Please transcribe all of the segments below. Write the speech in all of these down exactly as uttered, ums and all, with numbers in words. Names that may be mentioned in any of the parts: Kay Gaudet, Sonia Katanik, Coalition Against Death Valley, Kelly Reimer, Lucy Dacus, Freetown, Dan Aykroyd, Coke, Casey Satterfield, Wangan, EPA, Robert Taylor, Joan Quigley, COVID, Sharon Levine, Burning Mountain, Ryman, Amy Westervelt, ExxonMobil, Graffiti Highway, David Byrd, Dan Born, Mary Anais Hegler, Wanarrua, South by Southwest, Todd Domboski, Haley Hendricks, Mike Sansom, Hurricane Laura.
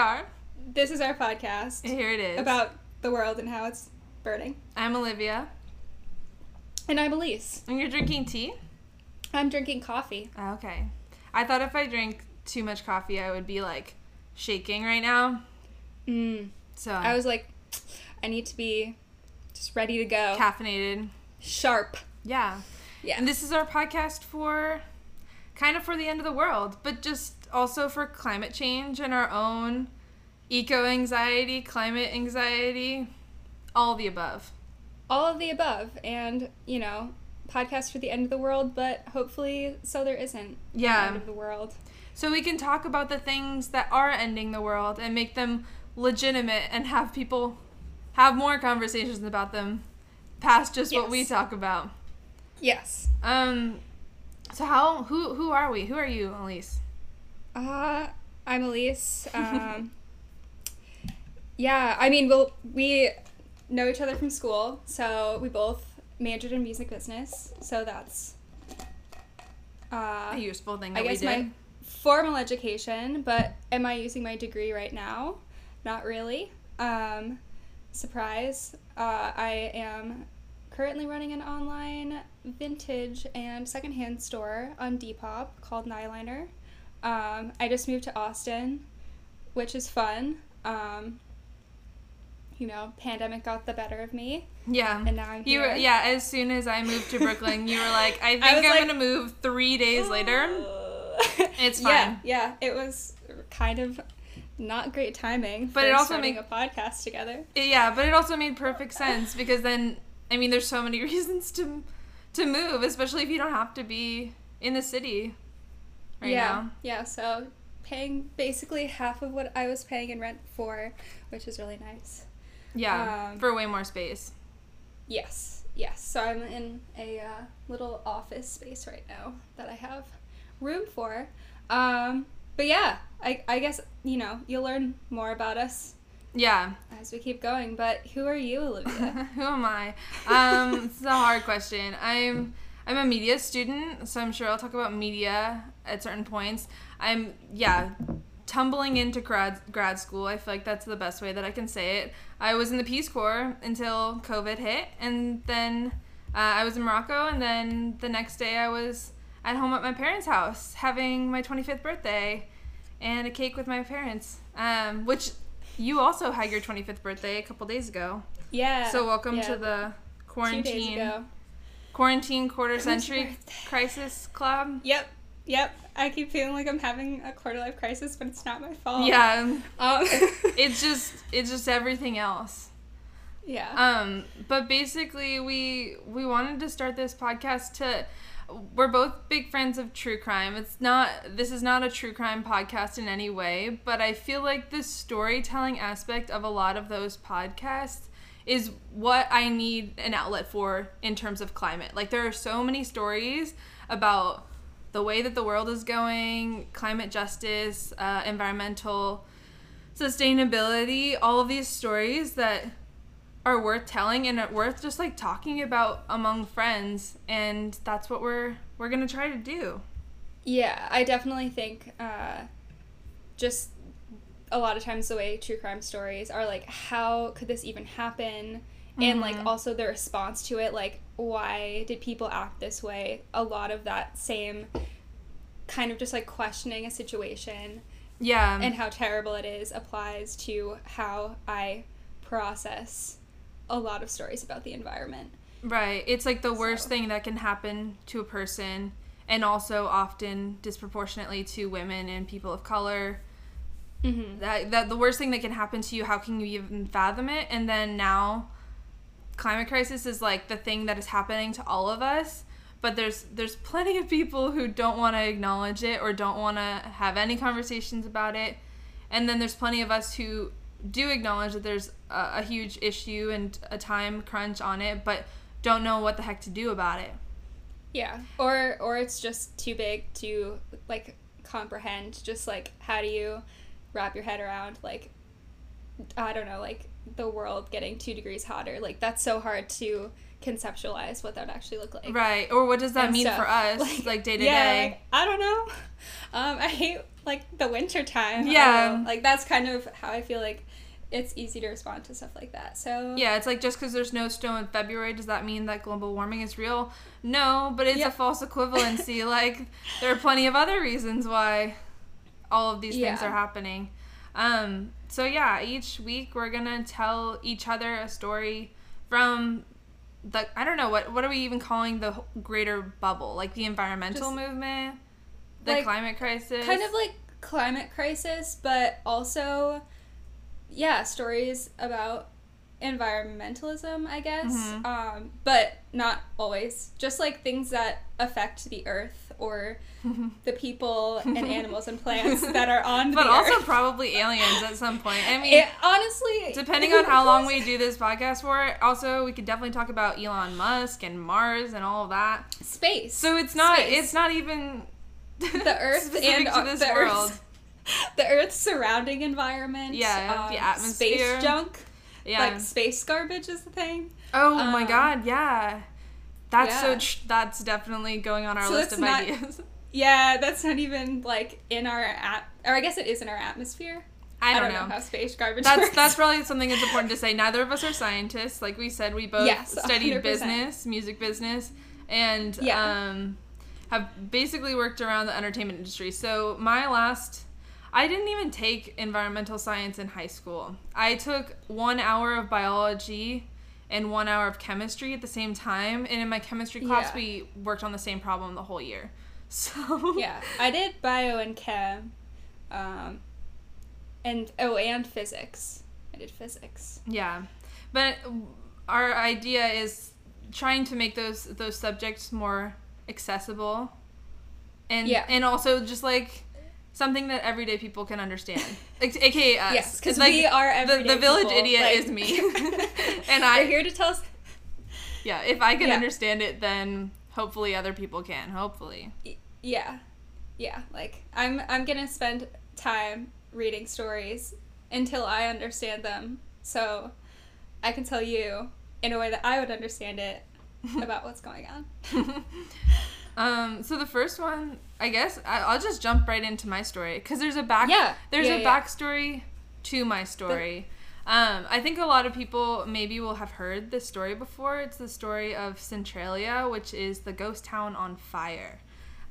are. This is our podcast. And here it is. About the world and how it's burning. I'm Olivia. And I'm Elise. And you're drinking tea? I'm drinking coffee. Okay. I thought if I drank too much coffee, I would be, like, shaking right now. Mm. So. I was like, I need to be just ready to go. Caffeinated. Sharp. Yeah. Yeah. And this is our podcast for, kind of for the end of the world, but just also for climate change and our own eco-anxiety, climate anxiety, all of the above. All of the above. And, you know, podcast for the end of the world, but hopefully so there isn't yeah. the end of the world. So we can talk about the things that are ending the world and make them legitimate and have people have more conversations about them past just yes. what we talk about. Yes. Um. So how? Who? Who are we? Who are you, Elise? Uh, I'm Elise. Um. yeah. I mean, we'll, we know each other from school, so we both majored in music business. So that's uh, a useful thing that I guess we did. My formal education, but am I using my degree right now? Not really. Um, surprise. Uh, I am currently running an online vintage and secondhand store on Depop called Nyliner. Um, I just moved to Austin, which is fun. Um, you know, pandemic got the better of me. Yeah. And now I'm here. You were, yeah, as soon as I moved to Brooklyn, you were like, I think I I'm like, going to move three days uh... later. It's fine. Yeah, yeah, it was kind of not great timing but for it also starting made, a podcast together. Yeah, but it also made perfect sense because then, I mean, there's so many reasons to to move, especially if you don't have to be in the city right yeah, now. Yeah, so paying basically half of what I was paying in rent for, which is really nice. Yeah, um, for way more space. Yes, yes. So I'm in a uh, little office space right now that I have room for. Um, but yeah, I, I guess, you know, you'll learn more about us. Yeah. As we keep going, but who are you, Olivia? Who am I? Um, it's a hard question. I'm I'm a media student, so I'm sure I'll talk about media at certain points. I'm, yeah, tumbling into grad, grad school. I feel like that's the best way that I can say it. I was in the Peace Corps until COVID hit, and then uh, I was in Morocco, and then the next day I was at home at my parents' house having my twenty-fifth birthday and a cake with my parents, um, which... You also had your twenty-fifth birthday a couple days ago. Yeah. So welcome yeah. to the quarantine quarantine quarter century crisis club. Yep. Yep. I keep feeling like I'm having a quarter life crisis, but it's not my fault. Yeah. Um. it's just it's just everything else. Yeah. Um. But basically, we we wanted to start this podcast to. We're both big friends of true crime. It's not, this is not a true crime podcast in any way, but I feel like the storytelling aspect of a lot of those podcasts is what I need an outlet for in terms of climate. Like, there are so many stories about the way that the world is going, climate justice, uh, environmental sustainability, all of these stories that are worth telling and worth just like talking about among friends, and that's what we're we're gonna try to do. Yeah, I definitely think uh, just a lot of times the way true crime stories are like, how could this even happen? Mm-hmm. And like also the response to it, like why did people act this way? A lot of that same kind of just like questioning a situation, yeah, and how terrible it is applies to how I process a lot of stories about the environment. Right. It's like the worst so. thing that can happen to a person, and also often disproportionately to women and people of color. Mm-hmm. That that the worst thing that can happen to you, how can you even fathom it? And then now climate crisis is like the thing that is happening to all of us, but there's there's plenty of people who don't want to acknowledge it or don't want to have any conversations about it. And then there's plenty of us who do acknowledge that there's a, a huge issue and a time crunch on it, but don't know what the heck to do about it. Yeah, or or it's just too big to like comprehend. Just like, how do you wrap your head around, like, I don't know, like the world getting two degrees hotter? Like, that's so hard to conceptualize what that would actually look like. Right. Or what does that mean stuff. for us, like, like day to yeah, day? Like, I don't know. Um, I hate like the winter time. Yeah. Or, like, that's kind of how I feel like it's easy to respond to stuff like that. So yeah, it's like, just because there's no snow in February, does that mean that global warming is real? No, but it's yeah. a false equivalency. Like, there are plenty of other reasons why all of these yeah. things are happening. Um, so yeah, each week we're gonna tell each other a story from the, I don't know, what what are we even calling the greater bubble? Like the environmental just, movement, the like, climate crisis? Kind of like climate crisis, but also... yeah, stories about environmentalism, I guess, mm-hmm. um, but not always. Just, like, things that affect the earth or the people and animals and plants that are on but the earth. But also probably aliens at some point. I mean, it, honestly... depending on how long we do this podcast for, also, we could definitely talk about Elon Musk and Mars and all of that. Space. So it's not, Space. It's not even... the earth and to this the world. Earth. The Earth's surrounding environment. Yeah, um, the atmosphere. Space junk. Yeah. Like, space garbage is the thing. Oh, um, my God, yeah. That's yeah. so... Tr- that's definitely going on our so list of not, ideas. Yeah, that's not even, like, in our... At- or I guess it is in our atmosphere. I don't, I don't know. know how space garbage that's, works. That's probably something that's important to say. Neither of us are scientists. Like we said, we both yes, studied one hundred percent business, music business, and yeah. um, have basically worked around the entertainment industry. So my last... I didn't even take environmental science in high school. I took one hour of biology and one hour of chemistry at the same time. And in my chemistry class, yeah. we worked on the same problem the whole year. So yeah, I did bio and chem. Um, and, oh, and physics. I did physics. Yeah. But our idea is trying to make those, those subjects more accessible. And, yeah. and also just like... something that everyday people can understand, aka us. Yes, because like, we are everyday the, the village people, idiot like, is me, and I'm here to tell us. Yeah, if I can yeah. understand it, then hopefully other people can. Hopefully. Yeah, yeah. Like I'm, I'm gonna spend time reading stories until I understand them, so I can tell you in a way that I would understand it about what's going on. Um, so the first one, I guess, I, I'll just jump right into my story, because there's a back, yeah. there's yeah, a yeah. backstory to my story. But, um, I think a lot of people maybe will have heard this story before. It's the story of Centralia, which is the ghost town on fire,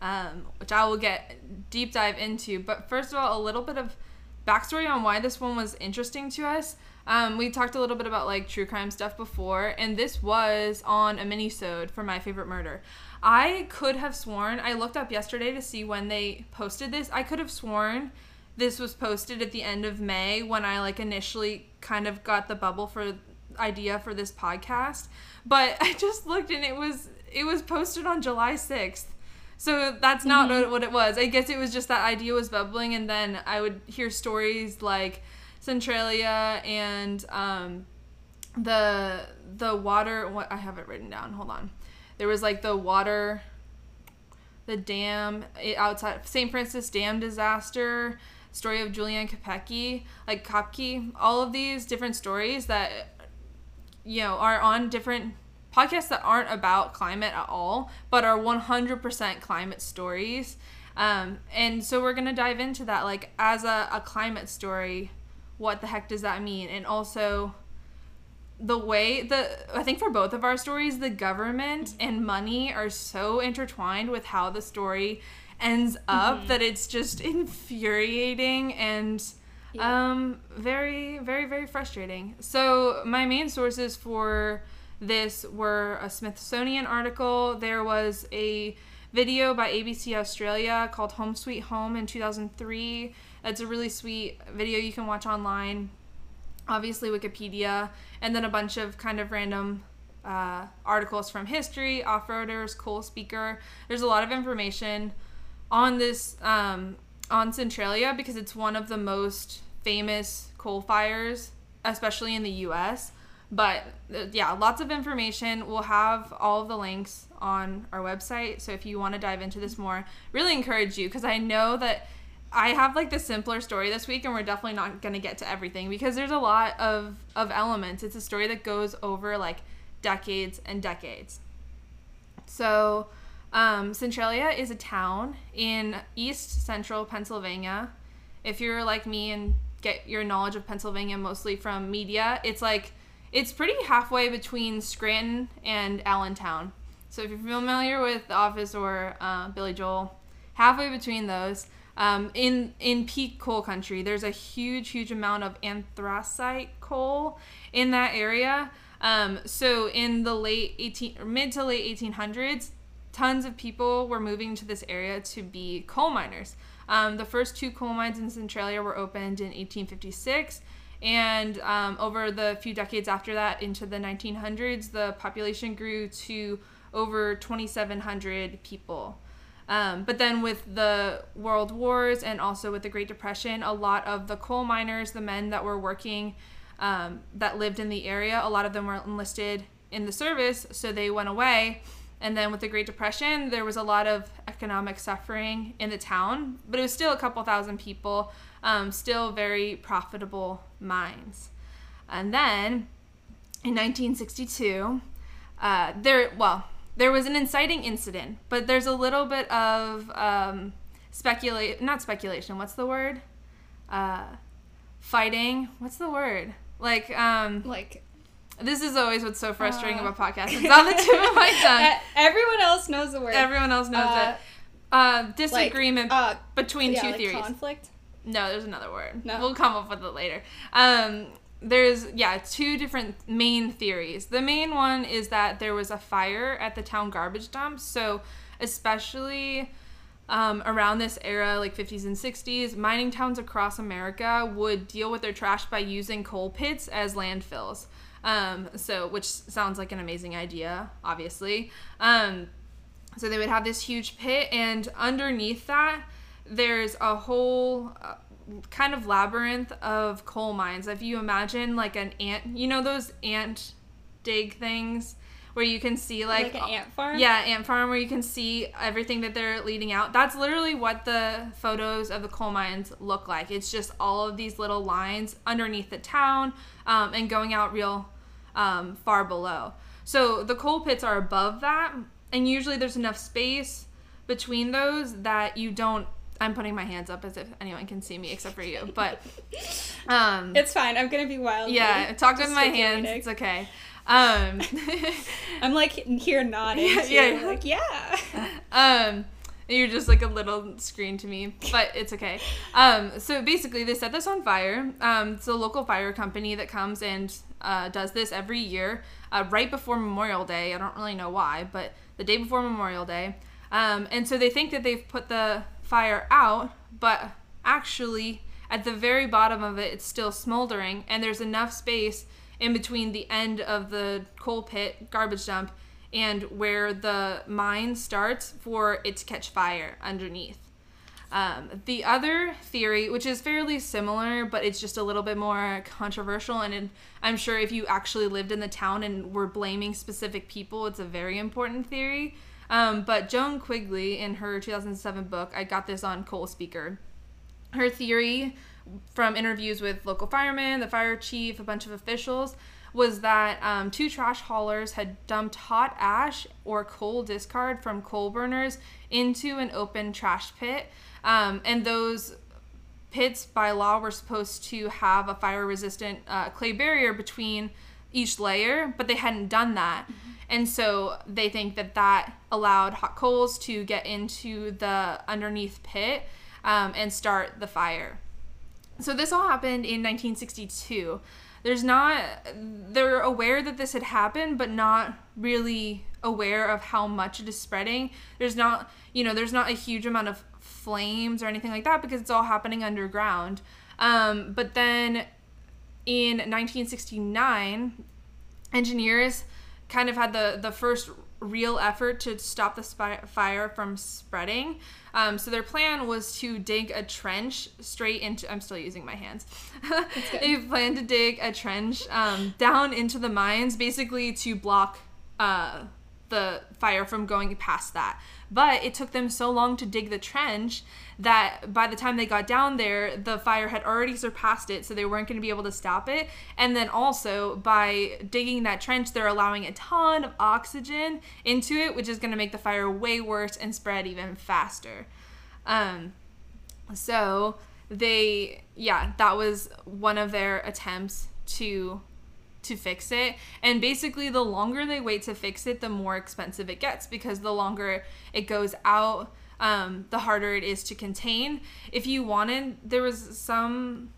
um, which I will get deep dive into. But first of all, a little bit of backstory on why this one was interesting to us. Um, we talked a little bit about, like, true crime stuff before, and this was on a mini-sode for My Favorite Murder. I could have sworn, I looked up yesterday to see when they posted this, I could have sworn this was posted at the end of May when I, like, initially kind of got the bubble for idea for this podcast, but I just looked and it was, it was posted on July sixth. So that's not mm-hmm. what it was. I guess it was just that idea was bubbling, and then I would hear stories like... Centralia and um, the the water. What I have it written down. Hold on. There was like the water, the dam it, outside Saint Francis Dam disaster. Story of Julianne Kopecki, like Kopke. All of these different stories that you know are on different podcasts that aren't about climate at all, but are one hundred percent climate stories. Um, and so we're gonna dive into that, like as a, a climate story. What the heck does that mean? And also the way the I think for both of our stories, the government and money are so intertwined with how the story ends up mm-hmm. that it's just infuriating and yeah. um very, very, very frustrating. So my main sources for this were a Smithsonian article. There was a video by A B C Australia called Home Sweet Home in two thousand three. That's a really sweet video you can watch online. Obviously Wikipedia, and then a bunch of kind of random uh, articles from history, off-roaders, coal speaker. There's a lot of information on this, um, on Centralia, because it's one of the most famous coal fires, especially in the U S. But uh, yeah, lots of information. We'll have all of the links on our website. So if you want to dive into this more, really encourage you, because I know that I have like the simpler story this week, and we're definitely not going to get to everything because there's a lot of, of elements. It's a story that goes over like decades and decades. So Um, Centralia is a town in east central Pennsylvania. If you're like me and get your knowledge of Pennsylvania mostly from media, it's like, it's pretty halfway between Scranton and Allentown. So if you're familiar with The Office or uh, Billy Joel, halfway between those. Um, in in peak coal country, there's a huge, huge amount of anthracite coal in that area. Um, so in the late eighteen or mid to late eighteen hundreds, tons of people were moving to this area to be coal miners. Um, the first two coal mines in Centralia were opened in eighteen fifty-six, and um, over the few decades after that, into the nineteen hundreds, the population grew to over twenty-seven hundred people. Um, but then with the World Wars and also with the Great Depression, a lot of the coal miners, the men that were working, um, that lived in the area, a lot of them were enlisted in the service, so they went away. And then with the Great Depression, there was a lot of economic suffering in the town, but it was still a couple thousand people, um, still very profitable mines. And then in nineteen sixty-two, uh, there, well, there was an inciting incident, but there's a little bit of um, speculation, not speculation, what's the word? Uh, fighting, what's the word? Like, um, like. This is always what's so frustrating uh, about podcasts. It's on the tip of my tongue. Everyone else knows the word. Everyone else knows uh, it. Uh, disagreement like, uh, between yeah, two like theories. Conflict? No, there's another word. No. We'll come up with it later. Um, there's, yeah, two different main theories. The main one is that there was a fire at the town garbage dump. So especially um, around this era, like fifties and sixties, mining towns across America would deal with their trash by using coal pits as landfills. Um, so, which sounds like an amazing idea, obviously. Um, so they would have this huge pit, and underneath that, there's a whole uh, kind of labyrinth of coal mines. If you imagine like an ant, you know those ant dig things where you can see like... Like an ant farm? Yeah, ant farm where you can see everything that they're leading out. That's literally what the photos of the coal mines look like. It's just all of these little lines underneath the town um, and going out real um, far below. So the coal pits are above that, and usually there's enough space between those that you don't... I'm putting my hands up as if anyone can see me except for you, but... Um, it's fine. I'm going to be wild. Yeah, talk with my hands. It's okay. Um, I'm like here nodding. Yeah, yeah. Like, yeah. Um, you're just like a little screen to me, but it's okay. Um, so basically they set this on fire. Um, it's a local fire company that comes and, uh, does this every year, uh, right before Memorial Day. I don't really know why, but the day before Memorial Day. Um, and so they think that they've put the fire out, but actually at the very bottom of it, it's still smoldering, and there's enough space in between the end of the coal pit garbage dump and where the mine starts for it to catch fire underneath. Um, the other theory, which is fairly similar, but it's just a little bit more controversial, and it, I'm sure if you actually lived in the town and were blaming specific people, it's a very important theory. Um, but Joan Quigley, in her two thousand seven book, I got this on Coal Speaker, her theory from interviews with local firemen, the fire chief, a bunch of officials, was that um, two trash haulers had dumped hot ash or coal discard from coal burners into an open trash pit. Um, and those pits, by law, were supposed to have a fire-resistant uh, clay barrier between each layer, but they hadn't done that. Mm-hmm. And so they think that that allowed hot coals to get into the underneath pit um, and start the fire. So this all happened in nineteen sixty-two. There's not, they're aware that this had happened, but not really aware of how much it is spreading. There's not, you know, there's not a huge amount of flames or anything like that because it's all happening underground. Um, but then in nineteen sixty-nine, engineers kind of had the, the first real effort to stop the spi- fire from spreading. Um, so their plan was to dig a trench straight into... I'm still using my hands. They planned to dig a trench um, down into the mines, basically to block uh, the fire from going past that. But it took them so long to dig the trench that by the time they got down there, the fire had already surpassed it, so they weren't going to be able to stop it. And then also, by digging that trench, they're allowing a ton of oxygen into it, which is going to make the fire way worse and spread even faster. Um, so they, yeah, that was one of their attempts to... to fix it. And basically the longer they wait to fix it, the more expensive it gets, because the longer it goes out, um, the harder it is to contain. If you wanted, there was some,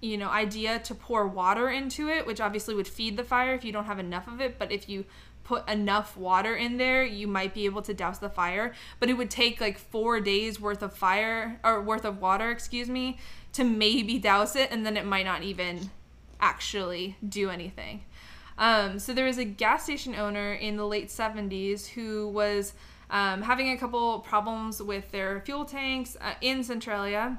you know, idea to pour water into it, which obviously would feed the fire if you don't have enough of it. But if you put enough water in there, you might be able to douse the fire, but it would take like four days worth of fire or worth of water, excuse me, to maybe douse it. And then it might not even actually do anything. Um, so there was a gas station owner in the late seventies who was um, having a couple problems with their fuel tanks uh, in Centralia,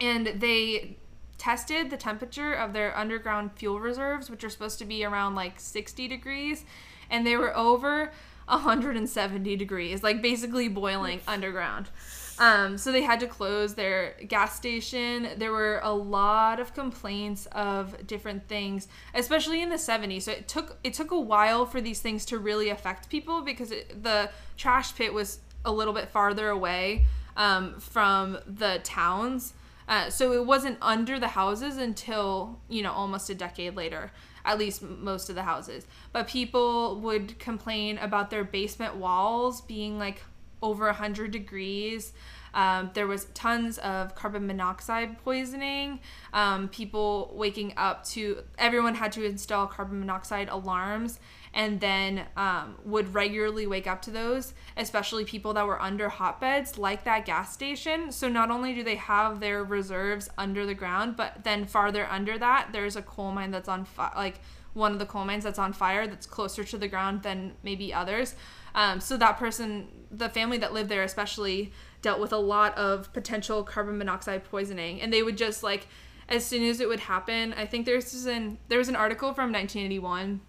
and they tested the temperature of their underground fuel reserves, which are supposed to be around like sixty degrees, and they were over one hundred seventy degrees, like basically boiling underground. Um, so they had to close their gas station. There were a lot of complaints of different things, especially in the seventies. So it took it took a while for these things to really affect people, because it, the trash pit was a little bit farther away um, from the towns. Uh, so it wasn't under the houses until, you know, almost a decade later, at least most of the houses. But people would complain about their basement walls being like over one hundred degrees. Um, there was tons of carbon monoxide poisoning. Um, people waking up to, everyone had to install carbon monoxide alarms, and then um, would regularly wake up to those, especially people that were under hotbeds like that gas station. So not only do they have their reserves under the ground, but then farther under that, there's a coal mine that's on fire, like one of the coal mines that's on fire that's closer to the ground than maybe others. Um, so that person, the family that lived there especially, dealt with a lot of potential carbon monoxide poisoning. And they would just, like, as soon as it would happen, I think there's an, there was an article from nineteen eighty-one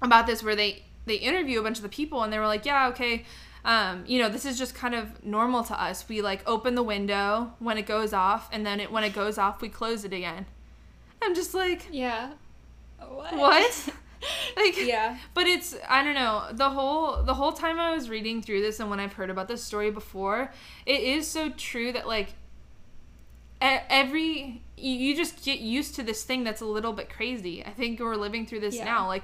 about this where they, they interview a bunch of the people, and they were like, yeah, okay, um, you know, this is just kind of normal to us. We, like, open the window when it goes off, and then it, when it goes off, we close it again. I'm just like... Yeah. What? What? Like, yeah. But it's, I don't know, the whole the whole time I was reading through this, and when I've heard about this story before, it is so true that, like, every, you just get used to this thing that's a little bit crazy. I think we're living through this yeah. now. Like,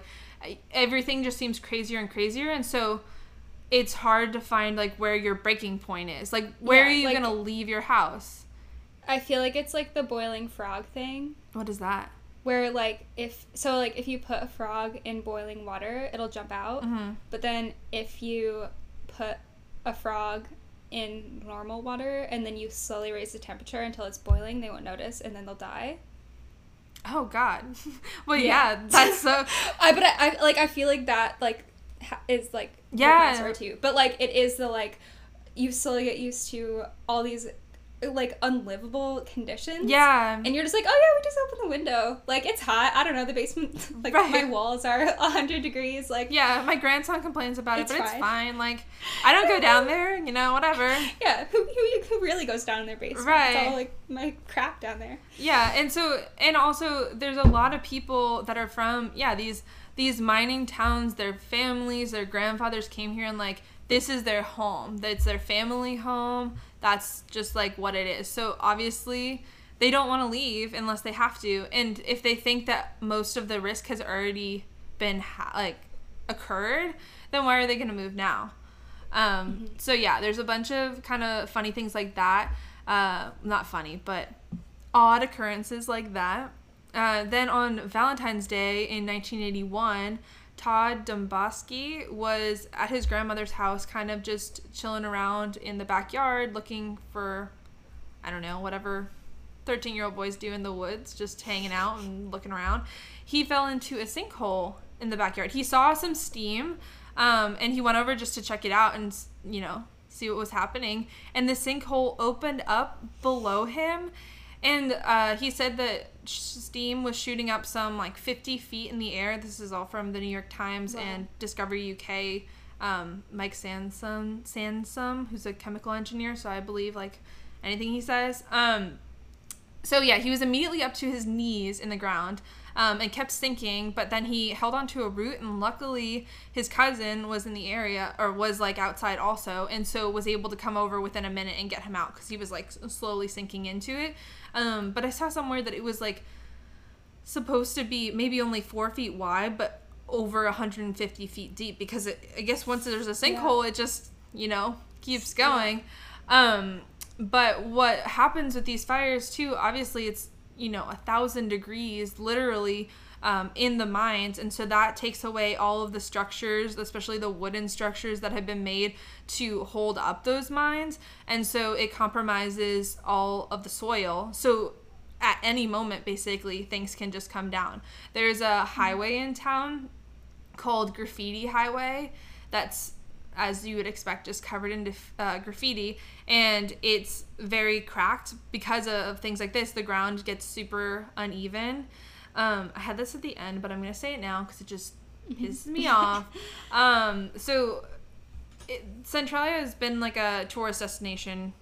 everything just seems crazier and crazier, and so it's hard to find, like, where your breaking point is. Like, where yeah, are you like, going to leave your house? I feel like it's like the boiling frog thing. What is that? Where, like, if, so, like, if you put a frog in boiling water, it'll jump out. Mm-hmm. But then if you put a frog in normal water and then you slowly raise the temperature until it's boiling, they won't notice, and then they'll die. Oh, God. Well, yeah, yeah that's so... I, but, I, I like, I feel like that, like, ha- is, like, yeah, what too. But, like, it is the, like, you slowly get used to all these... like unlivable conditions. Yeah. And you're just like, oh yeah, we just open the window. Like, it's hot. I don't know, the basement, like right. my walls are one hundred degrees. Like, yeah, my grandson complains about it, but fine. It's fine. Like, I don't go down there, you know, whatever. Yeah, who, who who really goes down in their basement? Right. It's all like my crap down there. Yeah, and so, and also there's a lot of people that are from, yeah, these these mining towns, their families, their grandfathers came here, and like, this is their home. That's their family home. That's just, like, what it is. So, obviously, they don't want to leave unless they have to. And if they think that most of the risk has already been, ha- like, occurred, then why are they going to move now? Um, mm-hmm. So, yeah, there's a bunch of kind of funny things like that. Uh, not funny, but odd occurrences like that. Uh, then on Valentine's Day in nineteen eighty-one... Todd Domboski was at his grandmother's house, kind of just chilling around in the backyard looking for, I don't know, whatever thirteen-year-old boys do in the woods, just hanging out and looking around. He fell into a sinkhole in the backyard. He saw some steam, um, and he went over just to check it out and, you know, see what was happening. And the sinkhole opened up below him, and uh, he said that steam was shooting up some like fifty feet in the air. This is all from the New York Times wow. and Discovery U K um, Mike Sansom, Sansom, who's a chemical engineer, so I believe, like, anything he says. Um, so, yeah, he was immediately up to his knees in the ground um, and kept sinking, but then he held onto a root, and luckily his cousin was in the area, or was, like, outside also, and so was able to come over within a minute and get him out, because he was, like, slowly sinking into it. Um, but I saw somewhere that it was, like, supposed to be maybe only four feet wide, but over one hundred fifty feet deep, because it, I guess once there's a sinkhole, yeah. it just, you know, keeps going. Yeah. Um, but what happens with these fires, too, obviously it's, you know, a thousand degrees literally um, in the mines. And so that takes away all of the structures, especially the wooden structures that have been made to hold up those mines. And so it compromises all of the soil. So at any moment, basically, things can just come down. There's a highway in town called Graffiti Highway that's, as you would expect, just covered in uh, graffiti, and it's very cracked because of things like this. The ground gets super uneven. Um, I had this at the end, but I'm going to say it now because it just pisses me off. Um, so it, Centralia has been like a tourist destination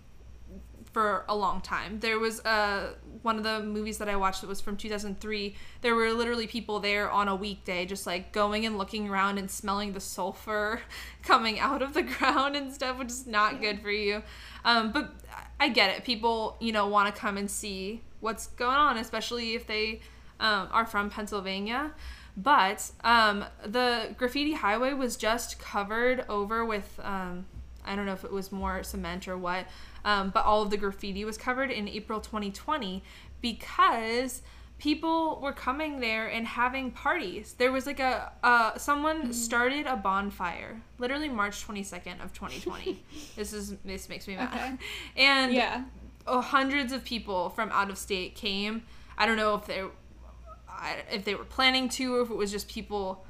for a long time. There was uh, one of the movies that I watched that was from two thousand three. There were literally people there on a weekday just like going and looking around and smelling the sulfur coming out of the ground and stuff, which is not good for you. Um, but I get it. People, you know, want to come and see what's going on, especially if they um, are from Pennsylvania. But um, the Graffiti Highway was just covered over with, um, I don't know if it was more cement or what, Um, but all of the graffiti was covered in April twenty twenty because people were coming there and having parties. There was like a, uh, someone started a bonfire, literally March twenty-second of twenty twenty. This is, this makes me mad. Okay. And yeah. oh, hundreds of people from out of state came. I don't know if they, if they were planning to, or if it was just people.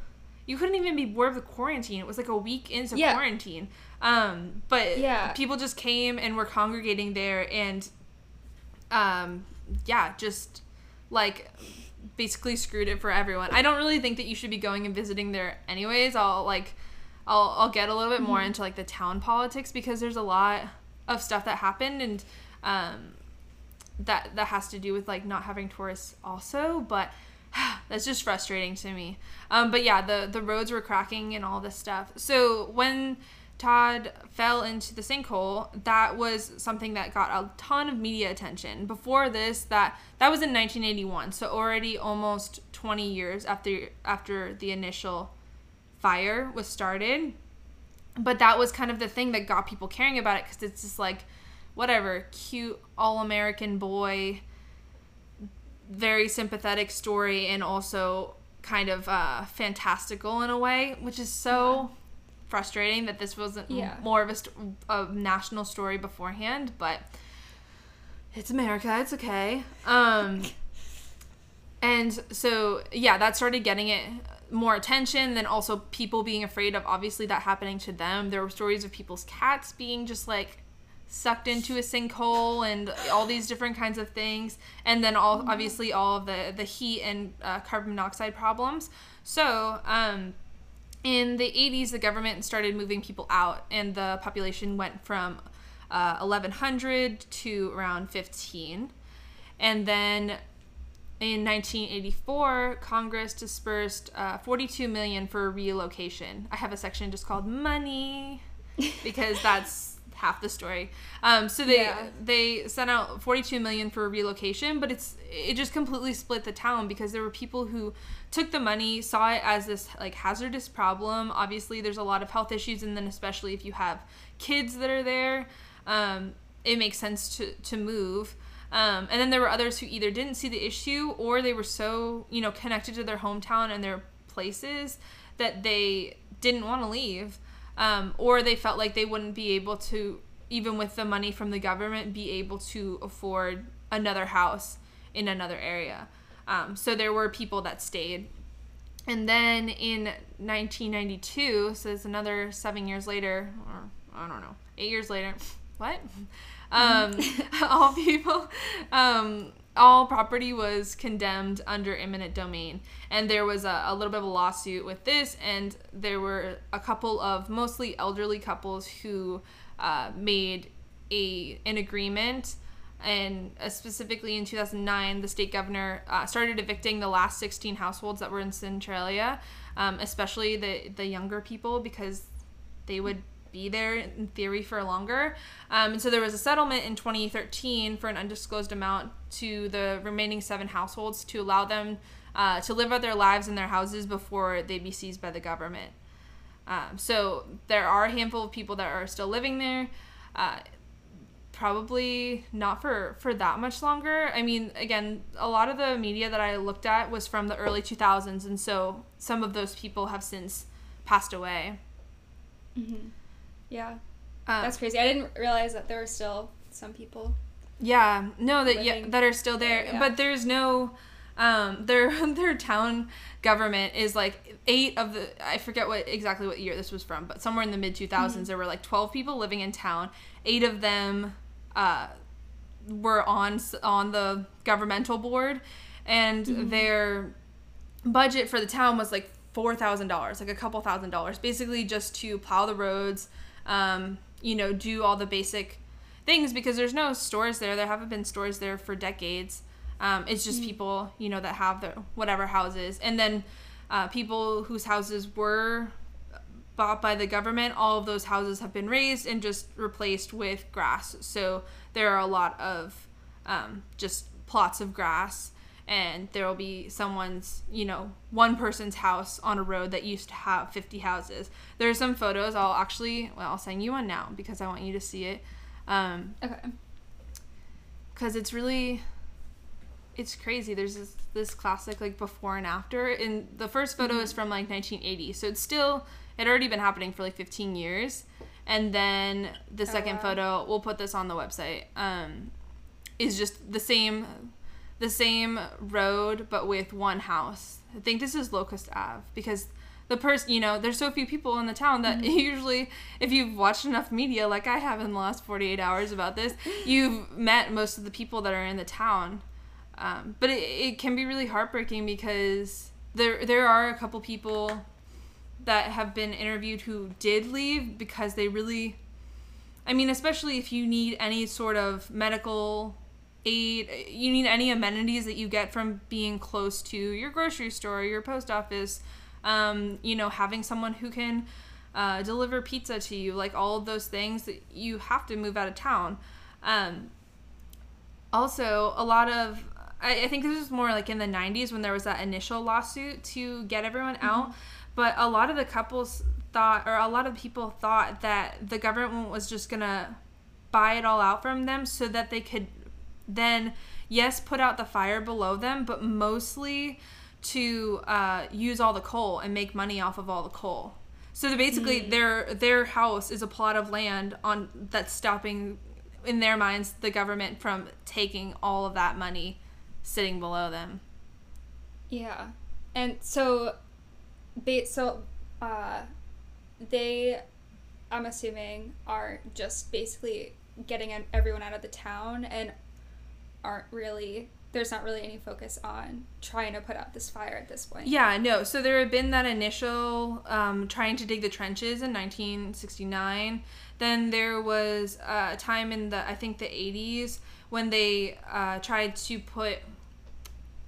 You couldn't even be aware of the quarantine. It was like a week into yeah. quarantine. Um, but yeah. people just came and were congregating there and, um, yeah, just like basically screwed it for everyone. I don't really think that you should be going and visiting there anyways. I'll like, I'll, I'll get a little bit mm-hmm. more into like the town politics because there's a lot of stuff that happened and, um, that, that has to do with like not having tourists also, but that's just frustrating to me. Um, but yeah, the, the roads were cracking and all this stuff. So when Todd fell into the sinkhole, that was something that got a ton of media attention. Before this, that that was in nineteen eighty-one, so already almost twenty years after after the initial fire was started. But that was kind of the thing that got people caring about it, because it's just like, whatever, cute all-American boy, very sympathetic story, and also kind of uh, fantastical in a way, which is so... Yeah. frustrating that this wasn't yeah. more of a, st- a national story beforehand, but it's America, it's okay. Um, and so, yeah, that started getting it more attention, then also people being afraid of, obviously, that happening to them. There were stories of people's cats being just, like, sucked into a sinkhole and all these different kinds of things, and then all, obviously all of the, the heat and uh, carbon monoxide problems. So, um... in the eighties, the government started moving people out, and the population went from uh, eleven hundred to around fifteen. And then in nineteen eighty-four, Congress dispersed uh, forty-two million dollars for relocation. I have a section just called money, because that's half the story. Um, so they yeah. they sent out forty-two million dollars for relocation, but it's it just completely split the town, because there were people who took the money, saw it as this like hazardous problem. Obviously, there's a lot of health issues, and then especially if you have kids that are there, um, it makes sense to to move. Um, and then there were others who either didn't see the issue, or they were so, you know, connected to their hometown and their places that they didn't want to leave. Um, or they felt like they wouldn't be able to, even with the money from the government, be able to afford another house in another area. Um, so there were people that stayed. And then in nineteen ninety-two, so it's another seven years later, or I don't know, eight years later, what? Um, all people um, all property was condemned under eminent domain. And there was a, a little bit of a lawsuit with this, and there were a couple of mostly elderly couples who uh, made a an agreement. And uh, specifically in two thousand nine, the state governor uh, started evicting the last sixteen households that were in Centralia, um, especially the, the younger people, because they would be there in theory for longer. Um, and so there was a settlement in twenty thirteen for an undisclosed amount to the remaining seven households to allow them uh, to live out their lives in their houses before they'd be seized by the government. Um, so there are a handful of people that are still living there. Uh, probably not for, for that much longer. I mean, again, a lot of the media that I looked at was from the early two thousands, and so some of those people have since passed away. Mm-hmm. Yeah, um, that's crazy. I didn't realize that there were still some people. Yeah, no, that yeah, that are still there, there yeah. But there's no, um, their their town government is like eight of the. I forget what exactly what year this was from, but somewhere in the mid two thousands, mm-hmm. there were like twelve people living in town. Eight of them, uh, were on on the governmental board, and mm-hmm. their budget for the town was like four thousand dollars, like a couple thousand dollars, basically just to plow the roads. Um, you know, do all the basic things because there's no stores there. There haven't been stores there for decades. Um, it's just mm-hmm. people, you know, that have their whatever houses. And then uh, people whose houses were bought by the government, all of those houses have been raised and just replaced with grass. So there are a lot of um, just plots of grass, and there will be someone's, you know, one person's house on a road that used to have fifty houses. There are some photos. I'll actually, well, I'll send you one now because I want you to see it. Um, okay. Because it's really, it's crazy. There's this, this classic, like, before and after. And the first photo mm-hmm. is from, like, nineteen eighty. So it's still, it had already been happening for, like, fifteen years. And then the oh, second wow. photo, we'll put this on the website, um, is just the same... the same road, but with one house. I think this is Locust Ave because the person, you know, there's so few people in the town that mm-hmm. usually, if you've watched enough media like I have in the last forty-eight hours about this, you've met most of the people that are in the town. Um, but it, it can be really heartbreaking because there there are a couple people that have been interviewed who did leave because they really, I mean, especially if you need any sort of medical aid, you need any amenities that you get from being close to your grocery store, your post office, um, you know, having someone who can uh, deliver pizza to you, like all of those things that you have to move out of town. Um, also, a lot of, I, I think this was more like in the nineties when there was that initial lawsuit to get everyone out, mm-hmm. but a lot of the couples thought, or a lot of people thought that the government was just going to buy it all out from them so that they could then, yes, put out the fire below them, but mostly to uh, use all the coal and make money off of all the coal. So basically, mm. their their house is a plot of land on that's stopping, in their minds, the government from taking all of that money sitting below them. Yeah, and so, they, so uh, they, I'm assuming, are just basically getting everyone out of the town and aren't really, there's not really any focus on trying to put out this fire at this point. Yeah, no. So there had been that initial um, trying to dig the trenches in nineteen sixty-nine. Then there was a time in the, I think the eighties, when they uh, tried to put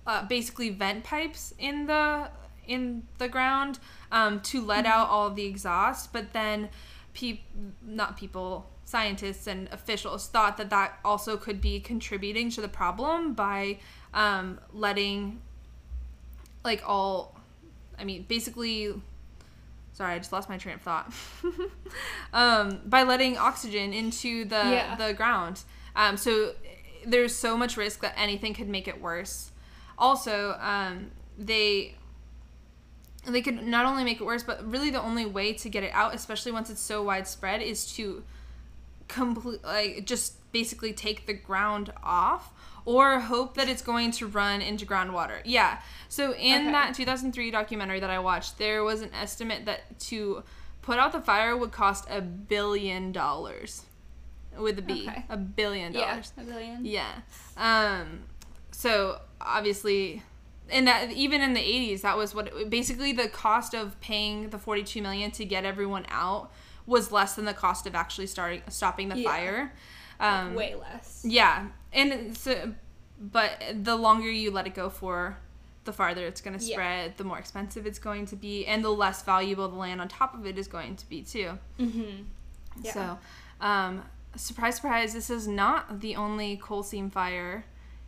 uh, basically vent pipes in the in the ground um, to let mm-hmm. out all of the exhaust. But then, pe- not people... scientists and officials thought that that also could be contributing to the problem by um, letting, like, all, I mean, basically, sorry, I just lost my train of thought, um, by letting oxygen into the, yeah. the ground. Um, so there's so much risk that anything could make it worse. Also, um, they... they could not only make it worse, but really the only way to get it out, especially once it's so widespread, is to complete, like, just basically take the ground off or hope that it's going to run into groundwater. Yeah. So in okay. that two thousand three documentary that I watched, there was an estimate that to put out the fire would cost a billion dollars with a B. Okay. A billion dollars. Yeah, a billion. Yeah. Um, so obviously, and that even in the eighties, that was what it, basically the cost of paying the forty-two million dollars to get everyone out was less than the cost of actually starting stopping the yeah. fire. Um, Way less. Yeah, and so, but the longer you let it go for, the farther it's going to spread, yeah. the more expensive it's going to be, and the less valuable the land on top of it is going to be too. Mm-hmm. Yeah. So, um, surprise, surprise, this is not the only coal seam fire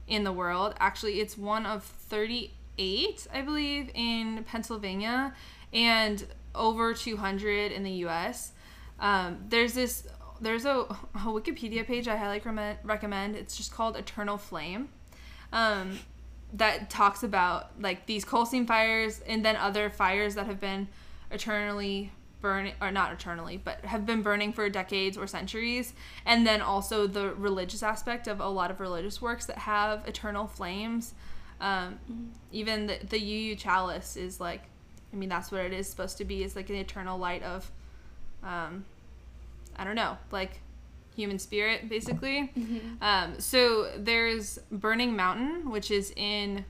in the world. Actually, it's one of thirty-eight, I believe, in Pennsylvania, and over two hundred in the U S Um, there's this, there's a, a Wikipedia page I highly recommend. It's just called Eternal Flame. Um, that talks about like these coal seam fires and then other fires that have been eternally burning, or not eternally, but have been burning for decades or centuries. And then also the religious aspect of a lot of religious works that have eternal flames. Um, mm-hmm. Even the, the U U chalice is like, I mean, that's what it is supposed to be. It's like an eternal light of, um, I don't know, like human spirit, basically. Mm-hmm. Um, so there's Burning Mountain, which is in...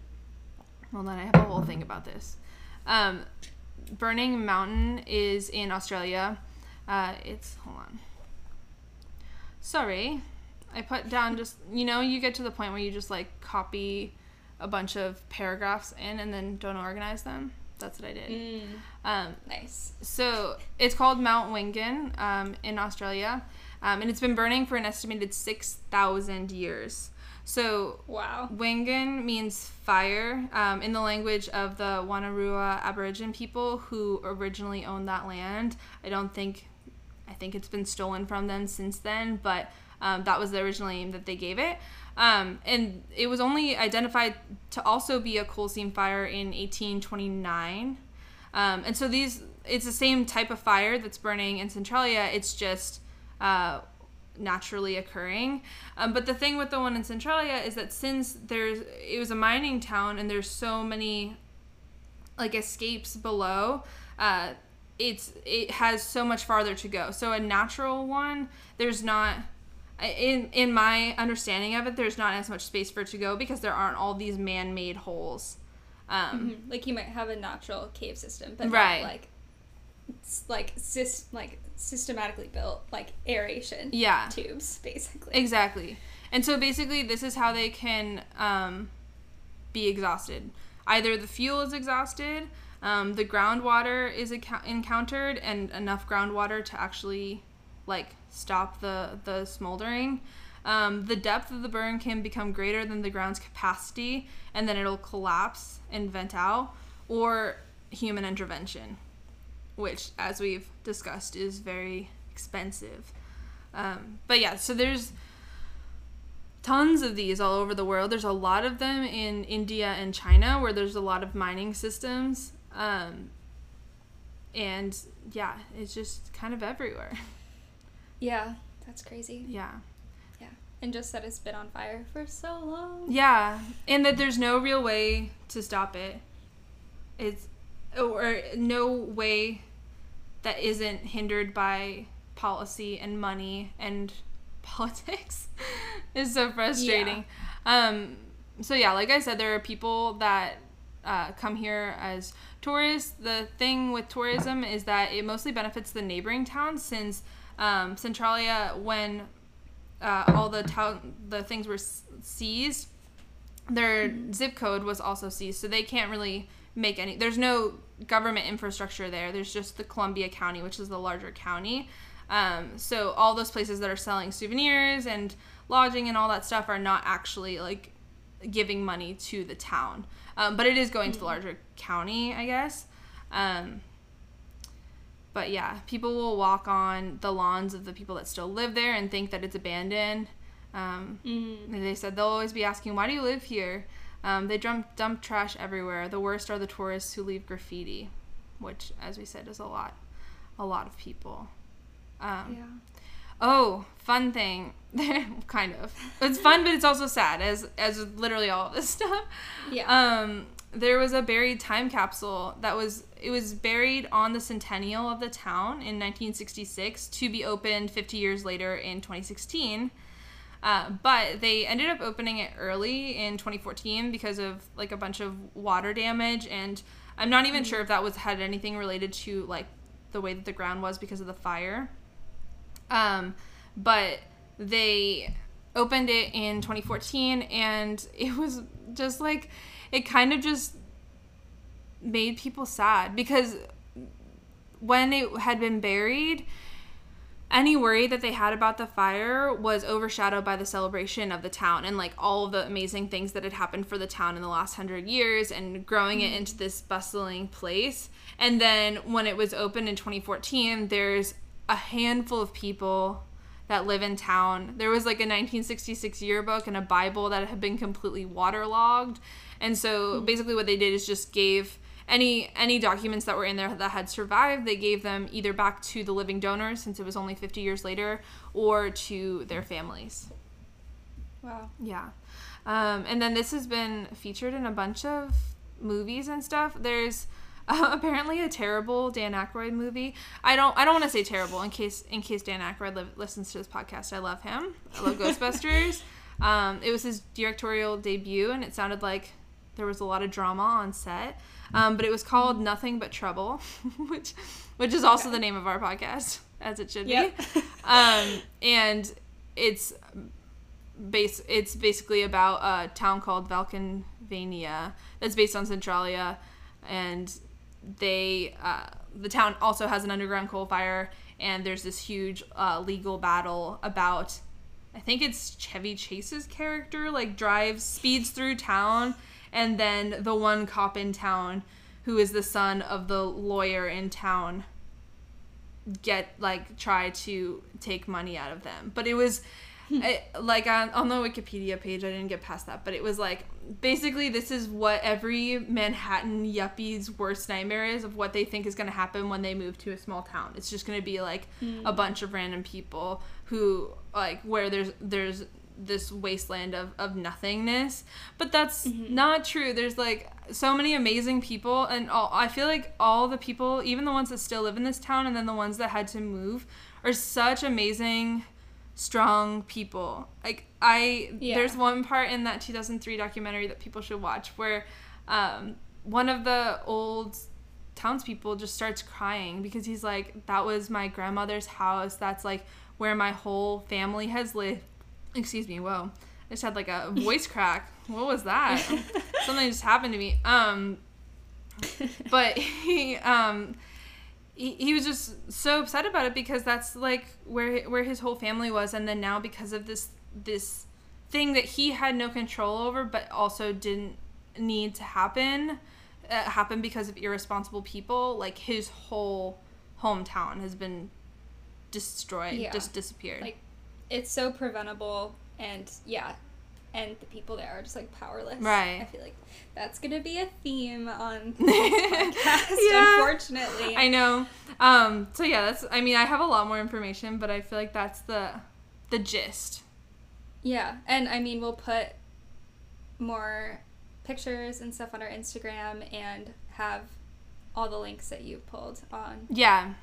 Hold on, I have a whole thing about this. Um, Burning Mountain is in Australia. Uh, it's... Hold on. Sorry. I put down just... You know, you get to the point where you just, like, copy a bunch of paragraphs in and then don't organize them. That's what I did. Mm. Um, nice. So it's called Mount Wingen um, in Australia. Um, and it's been burning for an estimated six thousand years. So, wow. Wangan means fire um, in the language of the Wanarrua Aboriginal people who originally owned that land. I don't think, I think it's been stolen from them since then, but um, that was the original name that they gave it. Um, and it was only identified to also be a coal seam fire in eighteen twenty-nine. Um, and so these, it's the same type of fire that's burning in Centralia. It's just... Uh, naturally occurring. Um, but the thing with the one in Centralia is that since there's it was a mining town and there's so many like escapes below, uh, it's it has so much farther to go. So a natural one, there's not in in my understanding of it, there's not as much space for it to go because there aren't all these man-made holes. Um, mm-hmm. Like you might have a natural cave system, but right. not like it's like sis like systematically built like aeration yeah. tubes basically. Exactly. And so basically this is how they can um, be exhausted. Either the fuel is exhausted, um, the groundwater is ac- encountered and enough groundwater to actually like stop the, the smoldering. Um, the depth of the burn can become greater than the ground's capacity and then it'll collapse and vent out, or human intervention, which, as we've discussed, is very expensive. Um, but yeah, so there's tons of these all over the world. There's a lot of them in India and China, where there's a lot of mining systems. Um, and yeah, it's just kind of everywhere. Yeah, that's crazy. Yeah. Yeah, and just that it's been on fire for so long. Yeah, and that there's no real way to stop it. It's... Or no way that isn't hindered by policy and money and politics is so frustrating. Yeah. Um, so yeah, like I said, there are people that uh, come here as tourists. The thing with tourism is that it mostly benefits the neighboring towns, since um, Centralia, when uh, all the town the things were seized, their mm-hmm. zip code was also seized, so they can't really. Make any there's no government infrastructure there. There's just the Columbia County, which is the larger county. Um, so all those places that are selling souvenirs and lodging and all that stuff are not actually like giving money to the town, um, but it is going to the larger county, I guess. Um, but yeah, people will walk on the lawns of the people that still live there and think that it's abandoned. Um, mm-hmm. and they said they'll always be asking, "Why do you live here?" Um, they dump, dump trash everywhere. The worst are the tourists who leave graffiti, which, as we said, is a lot, a lot of people. Um, yeah. Oh, fun thing. Kind of. It's fun, but it's also sad, as as literally all of this stuff. Yeah. Um, there was a buried time capsule that was, it was buried on the centennial of the town in nineteen sixty-six to be opened fifty years later in twenty sixteen. Uh, but they ended up opening it early in twenty fourteen because of like a bunch of water damage, and I'm not even sure if that was had anything related to like the way that the ground was because of the fire. Um, but they opened it in twenty fourteen, and it was just like, it kind of just made people sad because when it had been buried, any worry that they had about the fire was overshadowed by the celebration of the town and like all the amazing things that had happened for the town in the last hundred years and growing it into this bustling place. And then when it was opened in twenty fourteen, there's a handful of people that live in town. There was like a nineteen sixty-six yearbook and a Bible that had been completely waterlogged. And so basically what they did is just gave any any documents that were in there that had survived, they gave them either back to the living donors, since it was only fifty years later, or to their families. Wow. Yeah. Um, and then this has been featured in a bunch of movies and stuff. There's uh, apparently a terrible Dan Aykroyd movie. I don't I don't want to say terrible in case in case Dan Aykroyd li- listens to this podcast. I love him. I love Ghostbusters. Um, it was his directorial debut, and it sounded like there was a lot of drama on set. Um, but it was called Nothing But Trouble, which which is also the name of our podcast, as it should yep. be. Um, and it's base it's basically about a town called Valkenvania that's based on Centralia, and they uh, the town also has an underground coal fire, and there's this huge uh, legal battle about, I think it's Chevy Chase's character, like drives speeds through town. And then the one cop in town, who is the son of the lawyer in town, get like try to take money out of them. But it was it, like on, on the Wikipedia page, I didn't get past that. But it was like basically this is what every Manhattan yuppie's worst nightmare is, of what they think is going to happen when they move to a small town. It's just going to be like mm. a bunch of random people who like where there's there's. this wasteland of, of nothingness, but that's mm-hmm. not true. There's like so many amazing people, and all, I feel like all the people, even the ones that still live in this town and then the ones that had to move, are such amazing, strong people. Like I, yeah. There's one part in that two thousand three documentary that people should watch where um, one of the old townspeople just starts crying because he's like, that was my grandmother's house. That's like where my whole family has lived. Excuse me, whoa. I just had like a voice crack. What was that? Something just happened to me. Um, but he, um, he he was just so upset about it because that's like where where his whole family was, and then now because of this this thing that he had no control over, but also didn't need to happen, uh, happen because of irresponsible people. Like his whole hometown has been destroyed, yeah. just disappeared. Like- It's so preventable, and yeah, and the people there are just like powerless. Right. I feel like that's gonna be a theme on the podcast. Yeah. Unfortunately, I know. Um. So yeah, that's. I mean, I have a lot more information, but I feel like that's the, the gist. Yeah, and I mean, we'll put more pictures and stuff on our Instagram and have all the links that you pulled on. Yeah.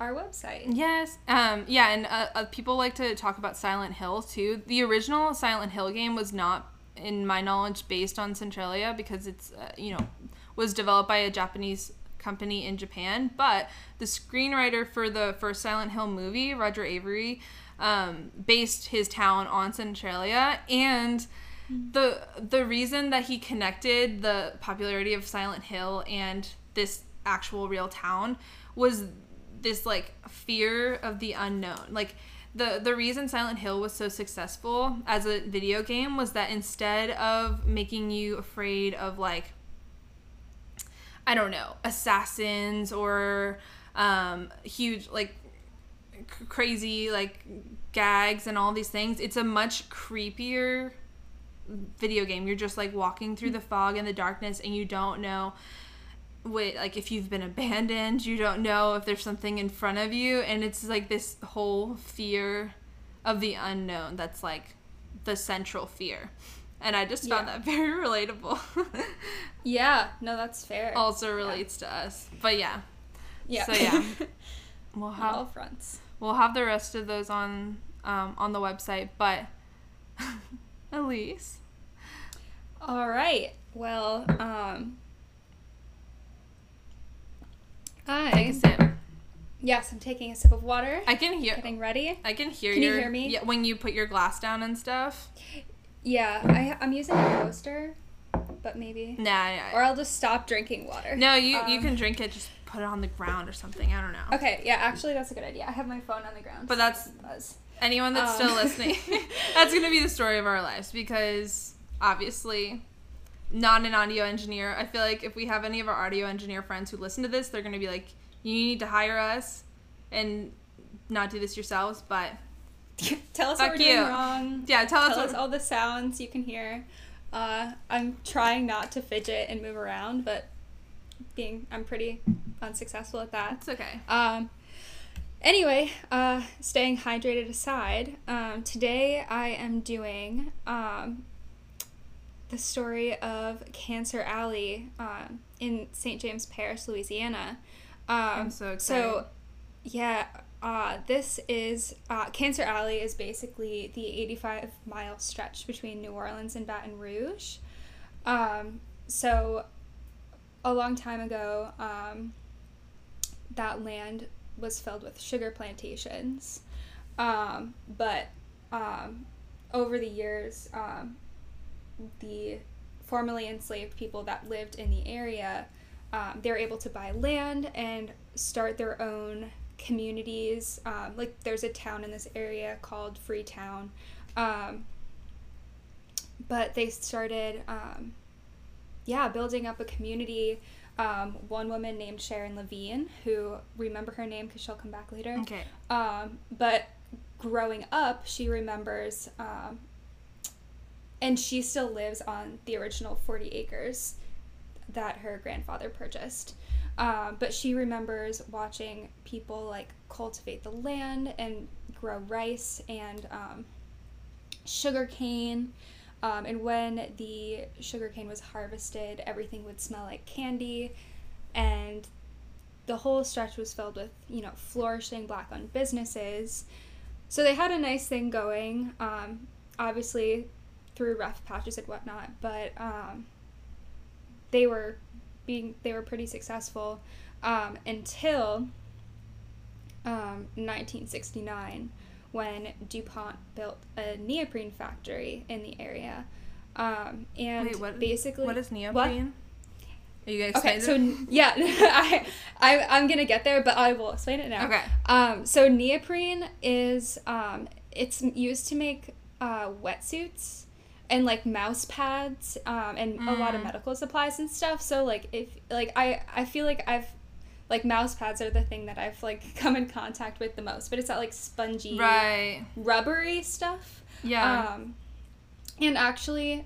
Our website. Yes. Um, yeah, and uh, uh, people like to talk about Silent Hill, too. The original Silent Hill game was not, in my knowledge, based on Centralia because it's, uh, you know, was developed by a Japanese company in Japan. But the screenwriter for the first Silent Hill movie, Roger Avary, um, based his town on Centralia. And the the reason that he connected the popularity of Silent Hill and this actual real town was this like fear of the unknown. Like the the reason Silent Hill was so successful as a video game was that instead of making you afraid of like I don't know assassins or um huge like c- crazy like gags and all these things, it's a much creepier video game. You're just like walking through the fog and the darkness, and you don't know Wait, like if you've been abandoned, you don't know if there's something in front of you, and it's like this whole fear of the unknown that's like the central fear, and I just yeah. found that very relatable. Yeah, no, that's fair. Also relates yeah. to us, but yeah, yeah. So yeah, we'll have on all fronts. We'll have the rest of those on um, on the website, but Elise. All right. Well, um, I. Take a sip. Yes, I'm taking a sip of water. I can hear. Getting ready. I can hear you. Can your, you hear me? Yeah, when you put your glass down and stuff. Yeah, I, I'm using a coaster, but maybe. Nah. nah or I'll just stop drinking water. No, you um, you can drink it. Just put it on the ground or something. I don't know. Okay. Yeah. Actually, that's a good idea. I have my phone on the ground. But so that's. Buzz. Anyone that's um. still listening, that's going to be the story of our lives because, obviously, not an audio engineer. I feel like if we have any of our audio engineer friends who listen to this, they're going to be like, you need to hire us and not do this yourselves, but tell us what we're you. doing wrong. Yeah, tell, tell us, us all the sounds you can hear. Uh, I'm trying not to fidget and move around, but being I'm pretty unsuccessful at that. It's okay. Um. Anyway, uh, staying hydrated aside, um, today I am doing um, the story of Cancer Alley um, in Saint James Parish, Louisiana. Um, I'm so excited. So, yeah, uh, this is, uh, Cancer Alley is basically the eighty-five mile stretch between New Orleans and Baton Rouge. Um, so, a long time ago, um, that land was filled with sugar plantations, um, but um, over the years, um, the formerly enslaved people that lived in the area, um, they were able to buy land and start their own communities. Um, like there's a town in this area called Freetown, um, but they started, um, yeah, building up a community. Um, one woman named Sharon Levine, who, remember her name because she'll come back later. Okay. Um, but growing up, she remembers, um, and she still lives on the original forty acres that her grandfather purchased. Um, but she remembers watching people, like, cultivate the land and grow rice and um, sugarcane. Um, and when the sugarcane was harvested, everything would smell like candy, and the whole stretch was filled with, you know, flourishing black-owned businesses. So they had a nice thing going, um, obviously through rough patches and whatnot, but um, they were being they were pretty successful um, until um, nineteen sixty-nine. When DuPont built a neoprene factory in the area, um, and Wait, what, basically, what is neoprene? What? Are you guys okay? Excited? So yeah, I, I I'm gonna get there, but I will explain it now. Okay. Um, so neoprene is um, it's used to make uh, wetsuits and like mouse pads um, and mm. a lot of medical supplies and stuff. So like if like I I feel like I've. Like, mouse pads are the thing that I've, like, come in contact with the most. But it's that, like, spongy, right. rubbery stuff. Yeah. Um, and actually,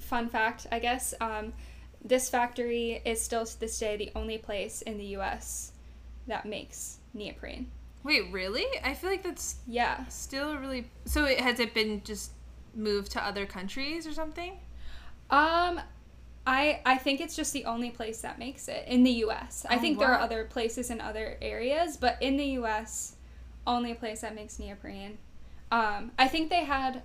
fun fact, I guess, um, this factory is still to this day the only place in the U S that makes neoprene. Wait, really? I feel like that's yeah. still really... So it, has it been just moved to other countries or something? Um... I, I think it's just the only place that makes it, in the U S. I oh, think wow. there are other places in other areas, but in the U S, only place that makes neoprene. Um, I think they had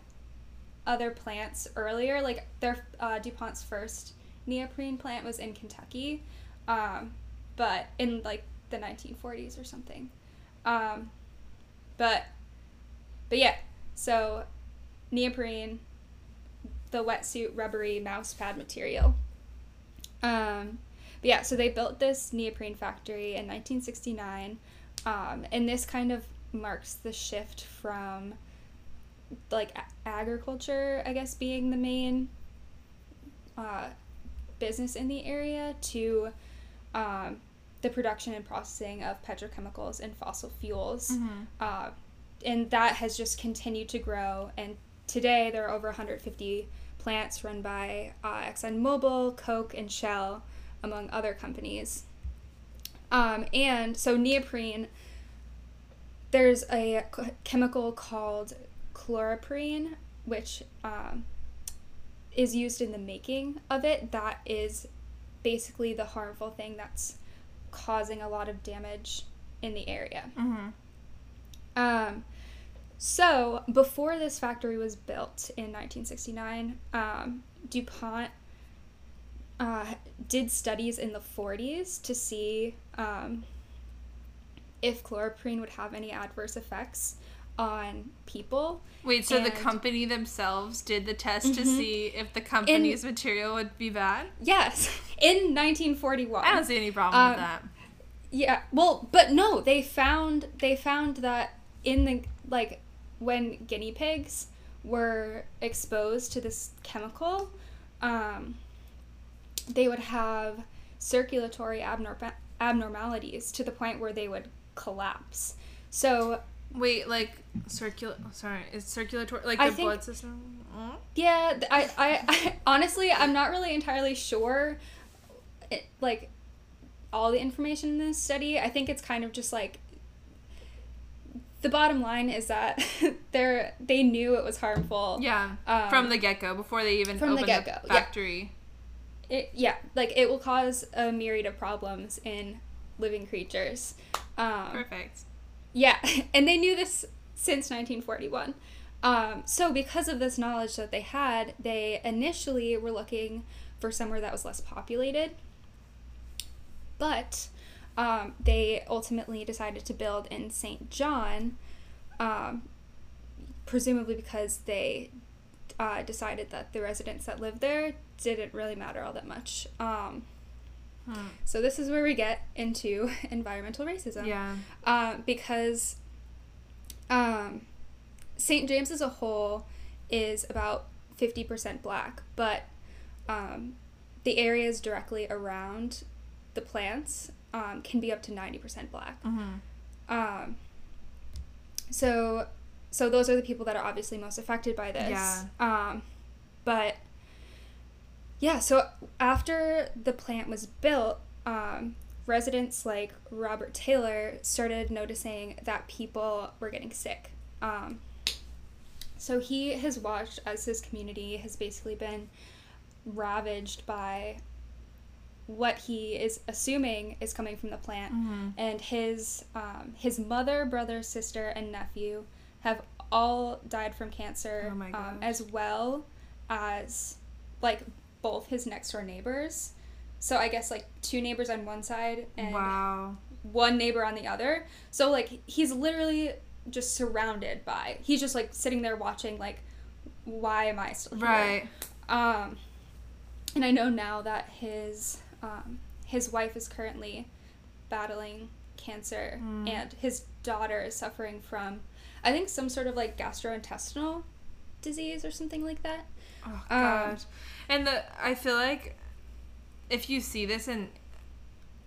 other plants earlier, like their uh, DuPont's first neoprene plant was in Kentucky, um, but in like the nineteen forties or something. Um, but, but yeah, so neoprene, the wetsuit, rubbery mouse pad material. Um, but yeah, so they built this neoprene factory in nineteen sixty-nine, um, and this kind of marks the shift from, like, agriculture, I guess, being the main uh, business in the area to um, the production and processing of petrochemicals and fossil fuels. Mm-hmm. Uh, and that has just continued to grow, and today there are over one hundred fifty plants run by uh, ExxonMobil, Coke, and Shell, among other companies. Um, and so neoprene, there's a c- chemical called chloroprene, which um, is used in the making of it. That is basically the harmful thing that's causing a lot of damage in the area. Mm-hmm. Um, So before this factory was built in nineteen sixty-nine, um, DuPont uh, did studies in the forties to see um, if chloroprene would have any adverse effects on people. Wait, so and the company themselves did the test mm-hmm. to see if the company's in, material would be bad? Yes, in nineteen forty-one. I don't see any problem um, with that. Yeah, well, but no, they found they found that in the, like, when guinea pigs were exposed to this chemical, um, they would have circulatory abnorm- abnormalities to the point where they would collapse. So... Wait, like, circul- sorry, is circulatory, like, the I think, blood system? Mm? Yeah, I, I, I, honestly, I'm not really entirely sure, it, like, all the information in this study. I think it's kind of just, like, the bottom line is that they're, they knew it was harmful. Yeah, um, from the get-go, before they even opened the, get-go, the factory. Yeah. It, yeah, like, it will cause a myriad of problems in living creatures. Um, Perfect. Yeah, and they knew this since nineteen forty-one. Um, so because of this knowledge that they had, they initially were looking for somewhere that was less populated. But um, they ultimately decided to build in Saint John, um, presumably because they uh, decided that the residents that lived there didn't really matter all that much. Um Hmm. So this is where we get into environmental racism. Yeah. Uh, because um, Saint James as a whole is about fifty percent black, but um, the areas directly around the plants um, can be up to ninety percent black. Mm-hmm. Um, so, so those are the people that are obviously most affected by this. Yeah. Um, but... Yeah, so after the plant was built, um, residents like Robert Taylor started noticing that people were getting sick. Um, so he has watched as his community has basically been ravaged by what he is assuming is coming from the plant. Mm-hmm. And his um, his mother, brother, sister, and nephew have all died from cancer, oh my gosh. um, as well as, like... both his next door neighbors. So I guess like two neighbors on one side and wow. one neighbor on the other. So like he's literally just surrounded by, he's just like sitting there watching like, why am I still here? Right. Um, and I know now that his, um, his wife is currently battling cancer mm. and his daughter is suffering from, I think some sort of like gastrointestinal disease or something like that. Oh God. Um, and the I feel like if you see this in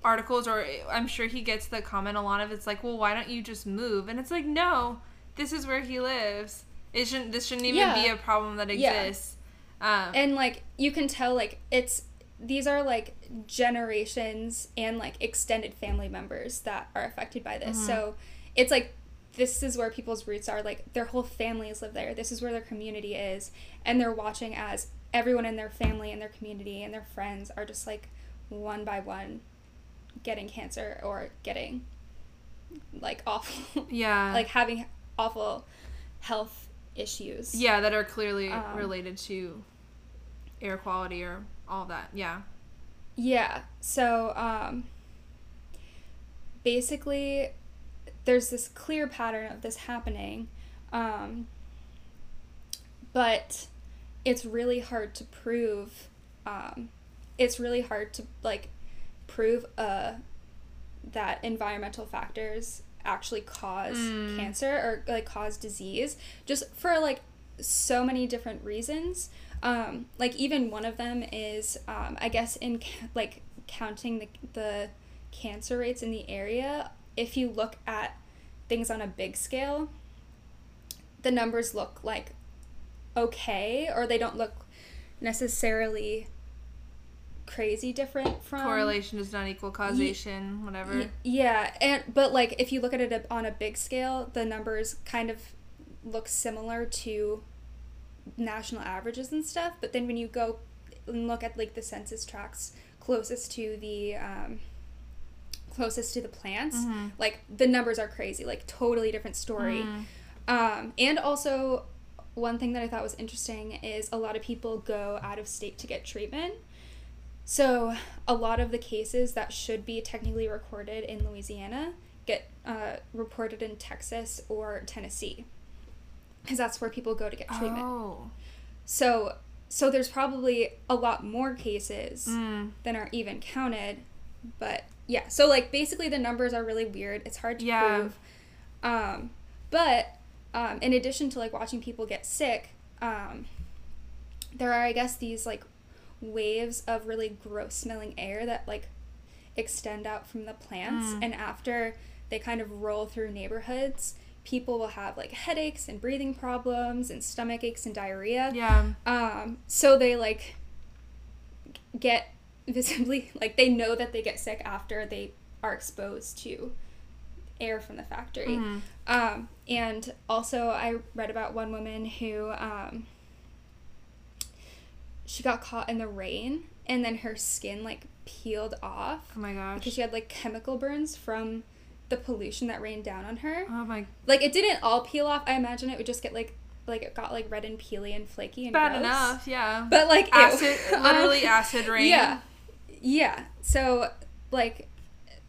articles, or I'm sure he gets the comment a lot of, it's like, well, why don't you just move? And it's like, no, this is where he lives. It shouldn't. This shouldn't even yeah. be a problem that exists. Yeah. Um, and like you can tell, like it's these are like generations and like extended family members that are affected by this. Mm-hmm. So it's like. This is where people's roots are, like, their whole families live there. This is where their community is. And they're watching as everyone in their family and their community and their friends are just, like, one by one getting cancer or getting, like, awful. Yeah. like, having awful health issues. Yeah, that are clearly um, related to air quality or all that. Yeah. Yeah. So, um, basically... there's this clear pattern of this happening, um, but it's really hard to prove, um, it's really hard to, like, prove uh, that environmental factors actually cause mm. cancer or, like, cause disease, just for, like, so many different reasons. Um, like, even one of them is, um, I guess, in, like, counting the, the cancer rates in the area. If you look at things on a big scale, the numbers look like okay, or they don't look necessarily crazy different from... Correlation does not equal causation, y- whatever. Y- yeah, and but like if you look at it on a big scale, the numbers kind of look similar to national averages and stuff, but then when you go and look at like the census tracts closest to the... Um, closest to the plants, mm-hmm. like the numbers are crazy, like totally different story. Mm. Um, and also, one thing that I thought was interesting is a lot of people go out of state to get treatment. So a lot of the cases that should be technically recorded in Louisiana get uh, reported in Texas or Tennessee, because that's where people go to get treatment. Oh. So, so there's probably a lot more cases mm. than are even counted, but yeah. So like basically the numbers are really weird. It's hard to yeah. prove. Um, but um, in addition to like watching people get sick, um, there are, I guess, these like waves of really gross smelling air that like extend out from the plants. Mm. And after they kind of roll through neighborhoods, people will have like headaches and breathing problems and stomach aches and diarrhea. Yeah. Um, so they like get visibly, like they know that they get sick after they are exposed to air from the factory. Mm. Um, and also I read about one woman who, um, she got caught in the rain and then her skin like peeled off. Oh my gosh. Because she had like chemical burns from the pollution that rained down on her. Oh my. Like it didn't all peel off. I imagine it would just get like, like it got like red and peely and flaky and bad gross. Enough. Yeah. But like acid, ew. Literally acid rain. Yeah. Yeah. So like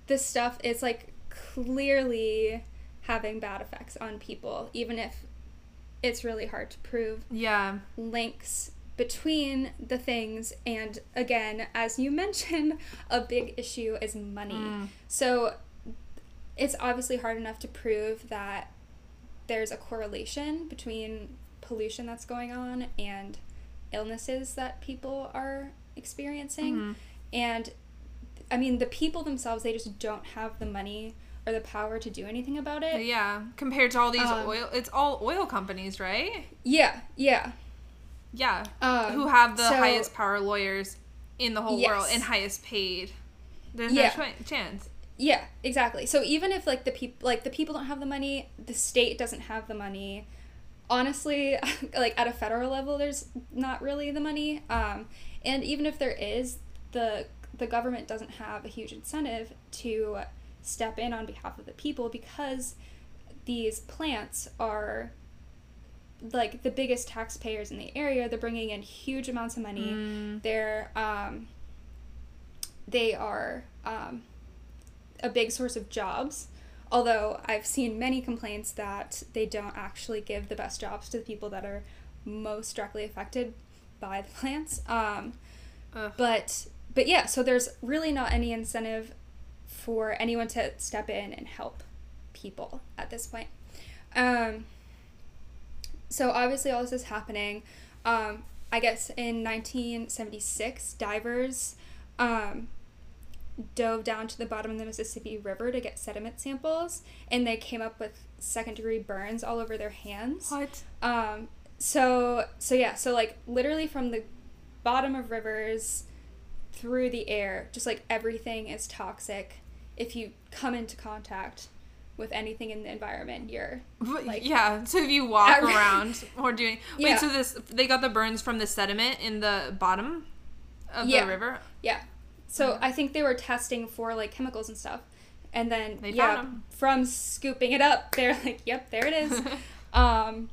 this stuff is like clearly having bad effects on people, even if it's really hard to prove. Yeah. Links between the things, and again, as you mentioned, a big issue is money. Mm. So it's obviously hard enough to prove that there's a correlation between pollution that's going on and illnesses that people are experiencing. Mm-hmm. And I mean, the people themselves, they just don't have the money or the power to do anything about it. Yeah, compared to all these um, oil, it's all oil companies, right? Yeah, yeah. Yeah, um, who have the so, highest power lawyers in the whole yes. world and highest paid. There's yeah. no ch- chance. Yeah, exactly. So even if like the people like the people don't have the money, the state doesn't have the money. Honestly, like at a federal level, there's not really the money. Um, and even if there is, the the government doesn't have a huge incentive to step in on behalf of the people, because these plants are like the biggest taxpayers in the area. They're bringing in huge amounts of money. Mm. They're um, they are um, a big source of jobs. Although I've seen many complaints that they don't actually give the best jobs to the people that are most directly affected by the plants. Um, but but yeah, so there's really not any incentive for anyone to step in and help people at this point. Um, So obviously all this is happening. Um, I guess in nineteen seventy-six, divers um, dove down to the bottom of the Mississippi River to get sediment samples, and they came up with second-degree burns all over their hands. What? Um, so, so yeah, so like literally from the bottom of rivers through the air, just like everything is toxic. If you come into contact with anything in the environment, you're like, yeah. So if you walk around or doing wait, yeah. so this they got the burns from the sediment in the bottom of yeah. the river. Yeah. So yeah. I think they were testing for like chemicals and stuff, and then they yeah, found them. From scooping it up, they're like, yep, there it is. um.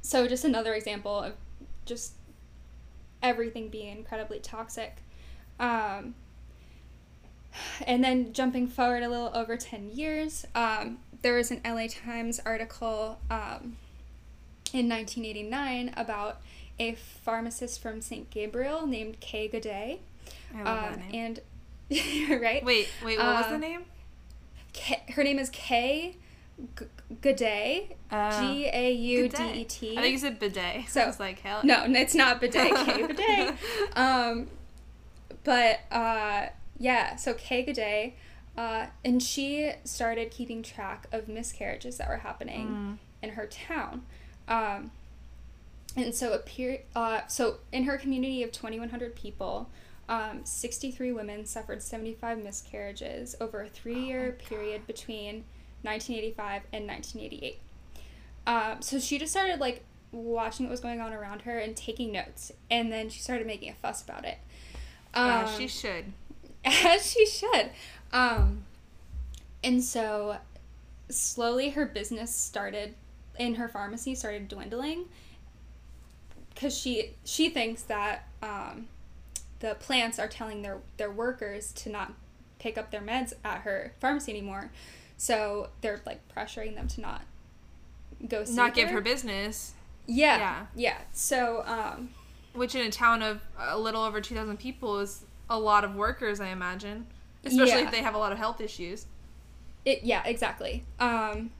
So just another example of just everything being incredibly toxic. Um. And then jumping forward a little over ten years, um, there was an L A Times article um, in nineteen eighty-nine about a pharmacist from Saint Gabriel named Kay Gaudet. I love um, that name. And, right? Wait, wait, what um, was the name? K- her name is Kay G- Gaudet, oh. G A U D E T. I think you said bidet. So, I was like, hell. No, it's not bidet, Kay Gaudet. Um, but... Uh, Yeah, so Kay Gaudet, uh, and she started keeping track of miscarriages that were happening mm. in her town. Um, and so, a peri- uh, so in her community of twenty-one hundred people, um, sixty-three women suffered seventy-five miscarriages over a three-year oh period between nineteen eighty-five and nineteen eighty-eight. Um, so she just started, like, watching what was going on around her and taking notes, and then she started making a fuss about it. Um, yeah, she should. As she should. Um, and so slowly her business started in her pharmacy started dwindling because she she thinks that um, the plants are telling their, their workers to not pick up their meds at her pharmacy anymore. So they're, like, pressuring them to not go see Not give her, her business. Yeah. Yeah. Yeah. So, um... which in a town of a little over two thousand people is a lot of workers, I imagine. Especially yeah. if they have a lot of health issues. It, yeah, exactly. Um,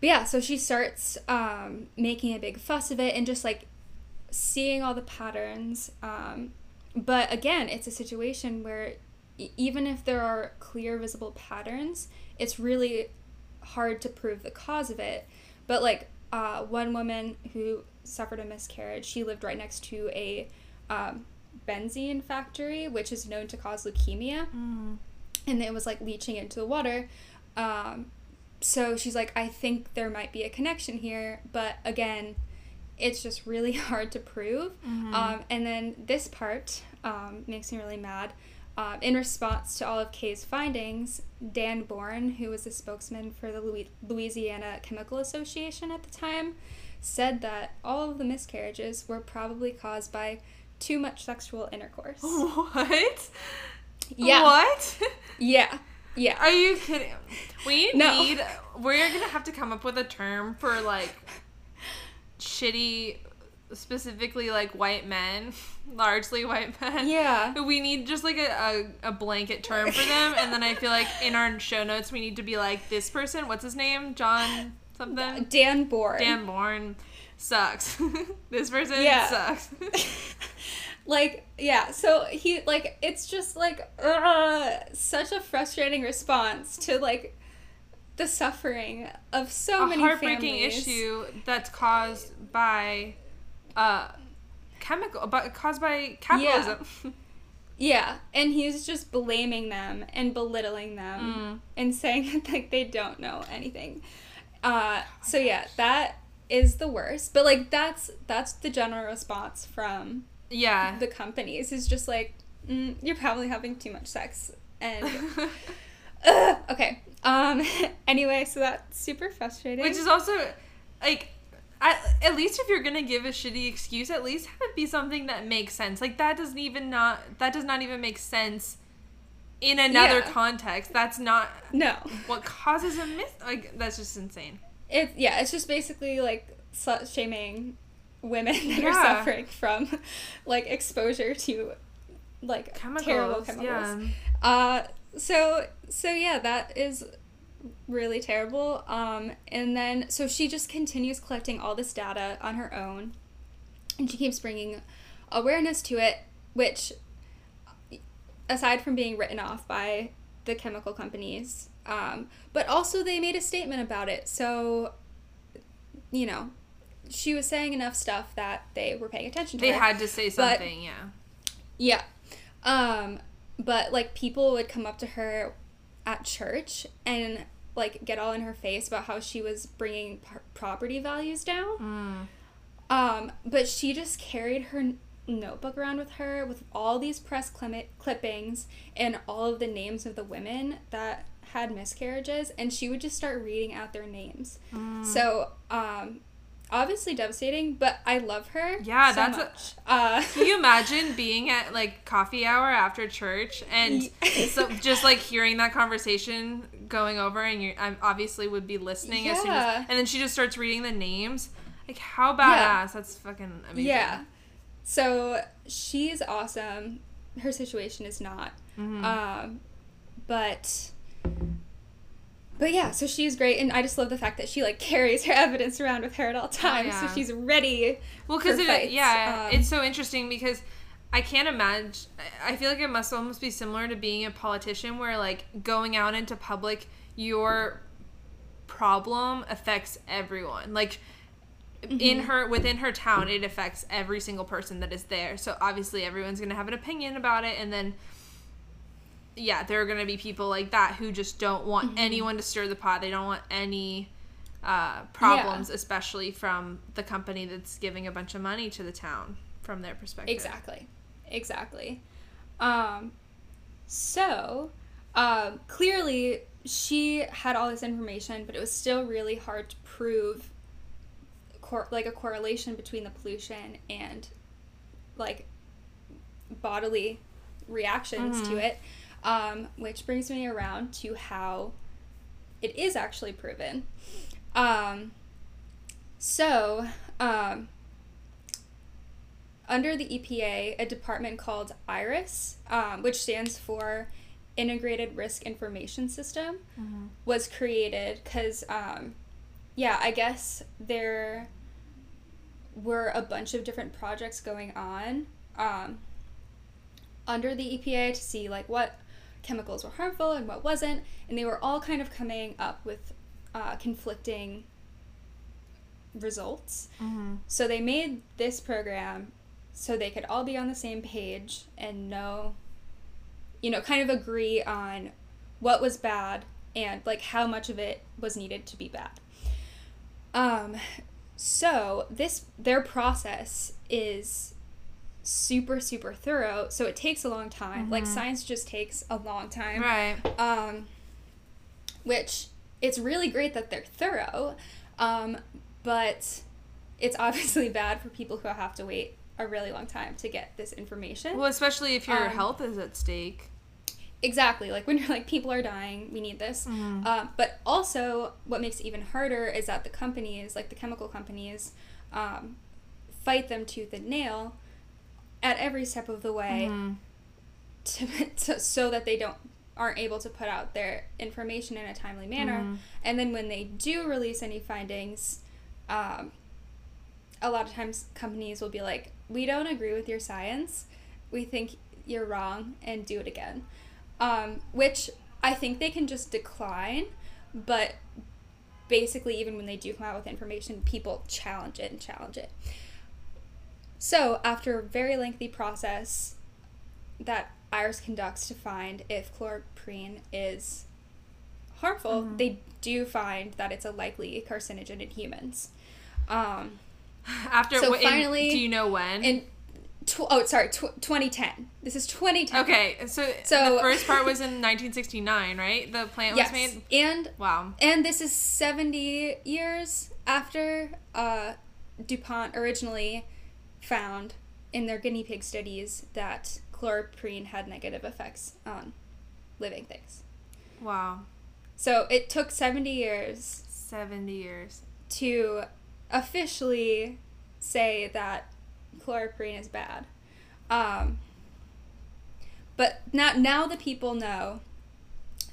but yeah, so she starts um, making a big fuss of it and just, like, seeing all the patterns. Um, but again, it's a situation where e- even if there are clear, visible patterns, it's really hard to prove the cause of it. But, like, uh, one woman who suffered a miscarriage, she lived right next to a um, benzene factory, which is known to cause leukemia. Mm. And it was, like, leaching into the water. Um, so she's like, I think there might be a connection here. But again, it's just really hard to prove. Mm-hmm. Um, and then this part um, makes me really mad. Um, in response to all of Kay's findings, Dan Born, who was the spokesman for the Louis- Louisiana Chemical Association at the time, said that all of the miscarriages were probably caused by too much sexual intercourse. What? Yeah. What? Yeah. Yeah. Are you kidding? We no. need... We're going to have to come up with a term for, like, shitty... specifically, like, white men, largely white men. Yeah. But we need just, like, a, a, a blanket term for them, and then I feel like in our show notes we need to be like, this person, what's his name? John something? Dan Born. Dan Born sucks. This person yeah. sucks. Like, yeah, so he, like, it's just, like, uh, such a frustrating response to, like, the suffering of so a many families. A heartbreaking issue that's caused by... Uh, chemical, but caused by capitalism. Yeah. Yeah, and he's just blaming them and belittling them mm. and saying that, like, they don't know anything. Uh, oh so gosh. Yeah, that is the worst. But, like, that's that's the general response from yeah the companies is just like mm, you're probably having too much sex and uh, okay. Um. Anyway, so that's super frustrating. Which is also like. I, at least if you're gonna give a shitty excuse, at least have it be something that makes sense. Like, that doesn't even not that does not even make sense in another yeah. context. That's not no what causes a myth. Like, that's just insane. It yeah, it's just basically like slut shaming women that yeah. are suffering from like exposure to like chemicals, terrible chemicals. Yeah. Uh, so so yeah, that is. Really terrible. Um, and then, so she just continues collecting all this data on her own, and she keeps bringing awareness to it, which, aside from being written off by the chemical companies, um, but also they made a statement about it. So, you know, she was saying enough stuff that they were paying attention to it. They had to say something, but, yeah. Yeah. Um, but, like, people would come up to her at church and, like, get all in her face about how she was bringing p- property values down. Mm. Um, but she just carried her n- notebook around with her with all these press clip- clippings and all of the names of the women that had miscarriages, and she would just start reading out their names. Mm. So, um, obviously devastating, but I love her yeah, so that's much. A, uh, can you imagine being at, like, coffee hour after church and so just, like, hearing that conversation going over, and you I obviously would be listening yeah. as soon as... And then she just starts reading the names. Like, how badass. Yeah. That's fucking amazing. Yeah. So, she's awesome. Her situation is not. Mm-hmm. Um, but... But yeah, so she's great, and I just love the fact that she, like, carries her evidence around with her at all times, oh, yeah. so she's ready well, cause for it, fights. Yeah, um, it's so interesting because I can't imagine, I feel like it must almost be similar to being a politician where, like, going out into public, your problem affects everyone. Like, mm-hmm. in her, within her town, it affects every single person that is there, so obviously everyone's going to have an opinion about it, and then... Yeah, there are going to be people like that who just don't want mm-hmm. anyone to stir the pot. They don't want any uh, problems, yeah. especially from the company that's giving a bunch of money to the town from their perspective. Exactly. Exactly. Um, so, um, clearly she had all this information, but it was still really hard to prove cor- like a correlation between the pollution and like bodily reactions mm-hmm. to it, um, which brings me around to how it is actually proven. Um, so, um, under the E P A, a department called I R I S, um, which stands for Integrated Risk Information System, mm-hmm. was created because, um, yeah, I guess there were a bunch of different projects going on um, under the E P A to see, like, what chemicals were harmful and what wasn't, and they were all kind of coming up with uh, conflicting results. Mm-hmm. So they made this program so they could all be on the same page and know, you know, kind of agree on what was bad and, like, how much of it was needed to be bad. Um, so this, their process is super, super thorough, so it takes a long time. Mm-hmm. Like, science just takes a long time. Right. Um, which, it's really great that they're thorough, um, but it's obviously bad for people who have to wait a really long time to get this information. Well, especially if your um, health is at stake. Exactly. Like, when you're like, people are dying, we need this. Mm-hmm. Uh, but also, what makes it even harder is that the companies, like the chemical companies, um, fight them tooth and nail at every step of the way, mm-hmm. to, to so that they don't aren't able to put out their information in a timely manner. Mm-hmm. And then when they do release any findings, um, a lot of times companies will be like, "We don't agree with your science. We think you're wrong," and do it again. Um, which I think they can just decline, but basically even when they do come out with information, people challenge it and challenge it. So after a very lengthy process that I R S conducts to find if chloroprene is harmful, mm-hmm. they do find that it's a likely carcinogen in humans. Um, after so w- finally, in, do you know when? In tw- oh, sorry, tw- twenty ten. This is twenty ten. Okay, so, so the first part was in nineteen sixty-nine, right? The plant yes, was made. And wow, and this is seventy years after uh, DuPont originally found in their guinea pig studies that chloroprene had negative effects on living things. Wow. So it took seventy years. seventy years. To officially say that chloroprene is bad. Um, but now, now the people know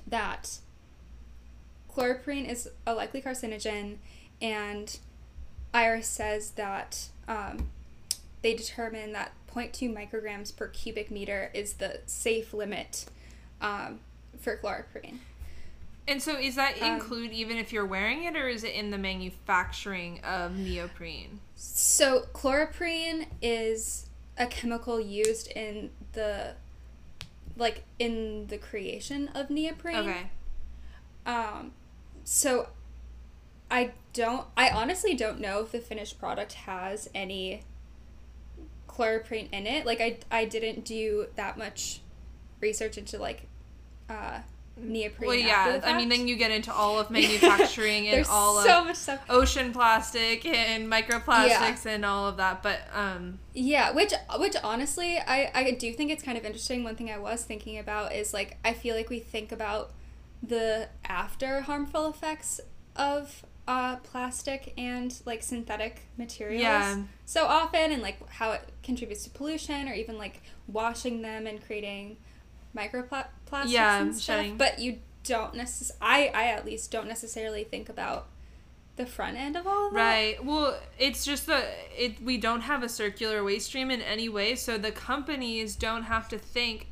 that chloroprene is a likely carcinogen, and I R I S says that um, they determine that zero point two micrograms per cubic meter is the safe limit um, for chloroprene. And so is that include um, even if you're wearing it, or is it in the manufacturing of neoprene? So chloroprene is a chemical used in the, like, in the creation of neoprene. Okay. Um, so I don't, I honestly don't know if the finished product has any chloroprene in it. Like, I, I didn't do that much research into, like, uh... neoprene. Well, yeah, I mean, then you get into all of manufacturing and all so of much stuff. Ocean plastic and microplastics, yeah. And all of that, but um yeah, which which honestly I I do think it's kind of interesting. One thing I was thinking about is, like, I feel like we think about the after harmful effects of uh plastic and, like, synthetic materials, yeah. so often, and, like, how it contributes to pollution, or even, like, washing them and creating microplastics yeah, and stuff, shedding. But you don't necessarily, I, I at least don't necessarily think about the front end of all of that. Right. Well, it's just the, it, we don't have a circular waste stream in any way, so the companies don't have to think,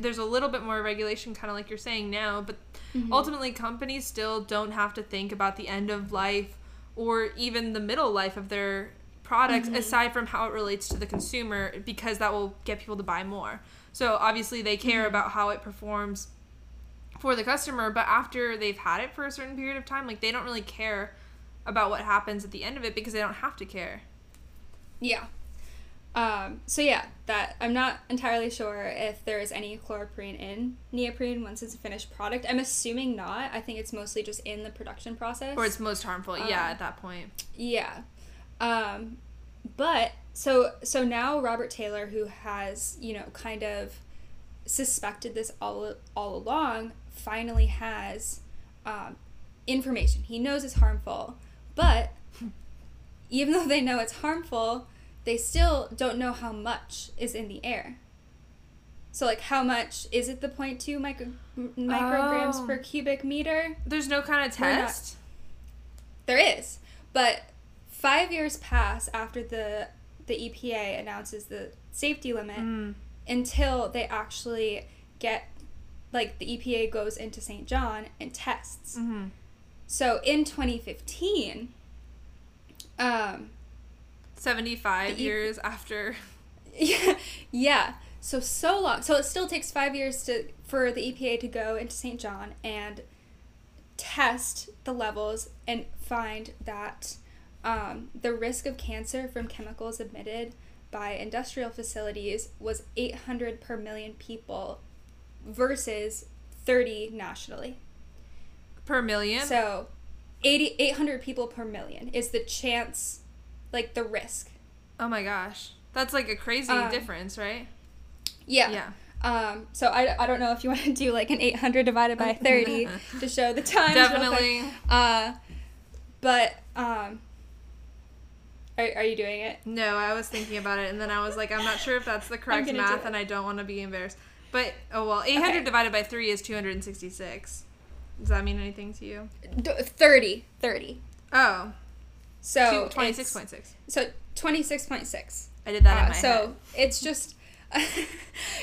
there's a little bit more regulation, kind of like you're saying now, but mm-hmm. ultimately companies still don't have to think about the end of life or even the middle life of their products, mm-hmm. aside from how it relates to the consumer, because that will get people to buy more. So obviously they care mm-hmm. about how it performs for the customer, but after they've had it for a certain period of time, like, they don't really care about what happens at the end of it because they don't have to care. Yeah. Um, so yeah, that I'm not entirely sure if there is any chloroprene in neoprene once it's a finished product. I'm assuming not. I think it's mostly just in the production process. Or it's most harmful, um, yeah, at that point. Yeah. Um, but, so, so now Robert Taylor, who has, you know, kind of suspected this all, all along, finally has, um, information. He knows it's harmful, but even though they know it's harmful, they still don't know how much is in the air. So, like, how much is it the zero point two micro, m- micrograms oh. per cubic meter? There's no kind of test? There is. But five years pass after the the E P A announces the safety limit mm. until they actually get, like, the E P A goes into Saint John and tests. Mm-hmm. So, in twenty fifteen, um... seventy-five e- years after. Yeah, yeah. So, so long. So, it still takes five years to for the E P A to go into Saint John and test the levels and find that um, the risk of cancer from chemicals emitted by industrial facilities was eight hundred per million people versus thirty nationally. Per million? So, eighty, eight hundred people per million is the chance... Like, the risk. Oh, my gosh. That's, like, a crazy um, difference, right? Yeah. Yeah. Um, so, I, I don't know if you want to do, like, an eight hundred divided by thirty to show the times. Definitely. Uh, but, um, are, are you doing it? No, I was thinking about it, and then I was like, I'm not sure if that's the correct math, and I don't want to be embarrassed. But, oh, well, eight hundred okay. divided by three is two hundred sixty-six. Does that mean anything to you? thirty. thirty. Oh. So twenty-six point six. So twenty-six point six. I did that uh, in my so head. So it's just,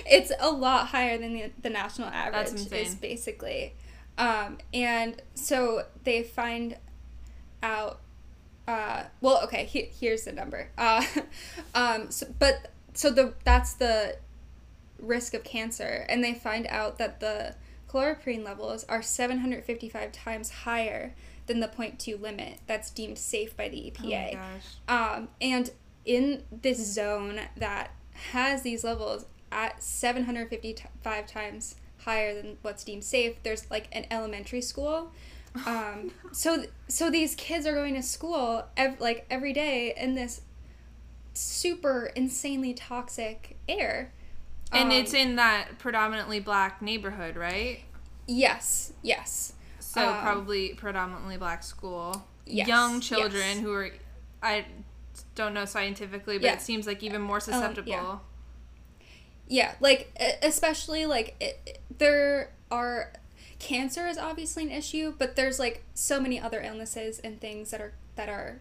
it's a lot higher than the, the national average. That's insane. Is basically. Um, and so they find out, uh, well, okay, he, here's the number. Uh, um, so, but, so the that's the risk of cancer. And they find out that the chloroprene levels are seven hundred fifty-five times higher than the zero point two limit that's deemed safe by the E P A. Oh my gosh. Um, and in this zone that has these levels at seven hundred fifty-five times higher than what's deemed safe, there's like an elementary school. Um, so so these kids are going to school ev- like every day in this super insanely toxic air. And um, it's in that predominantly black neighborhood, right? Yes, yes. So um, probably predominantly black school. Yes, young children yes. who are, I don't know scientifically, but yeah. it seems like even more susceptible. Um, yeah. yeah, like, especially, like, it, there are, cancer is obviously an issue, but there's, like, so many other illnesses and things that are, that are,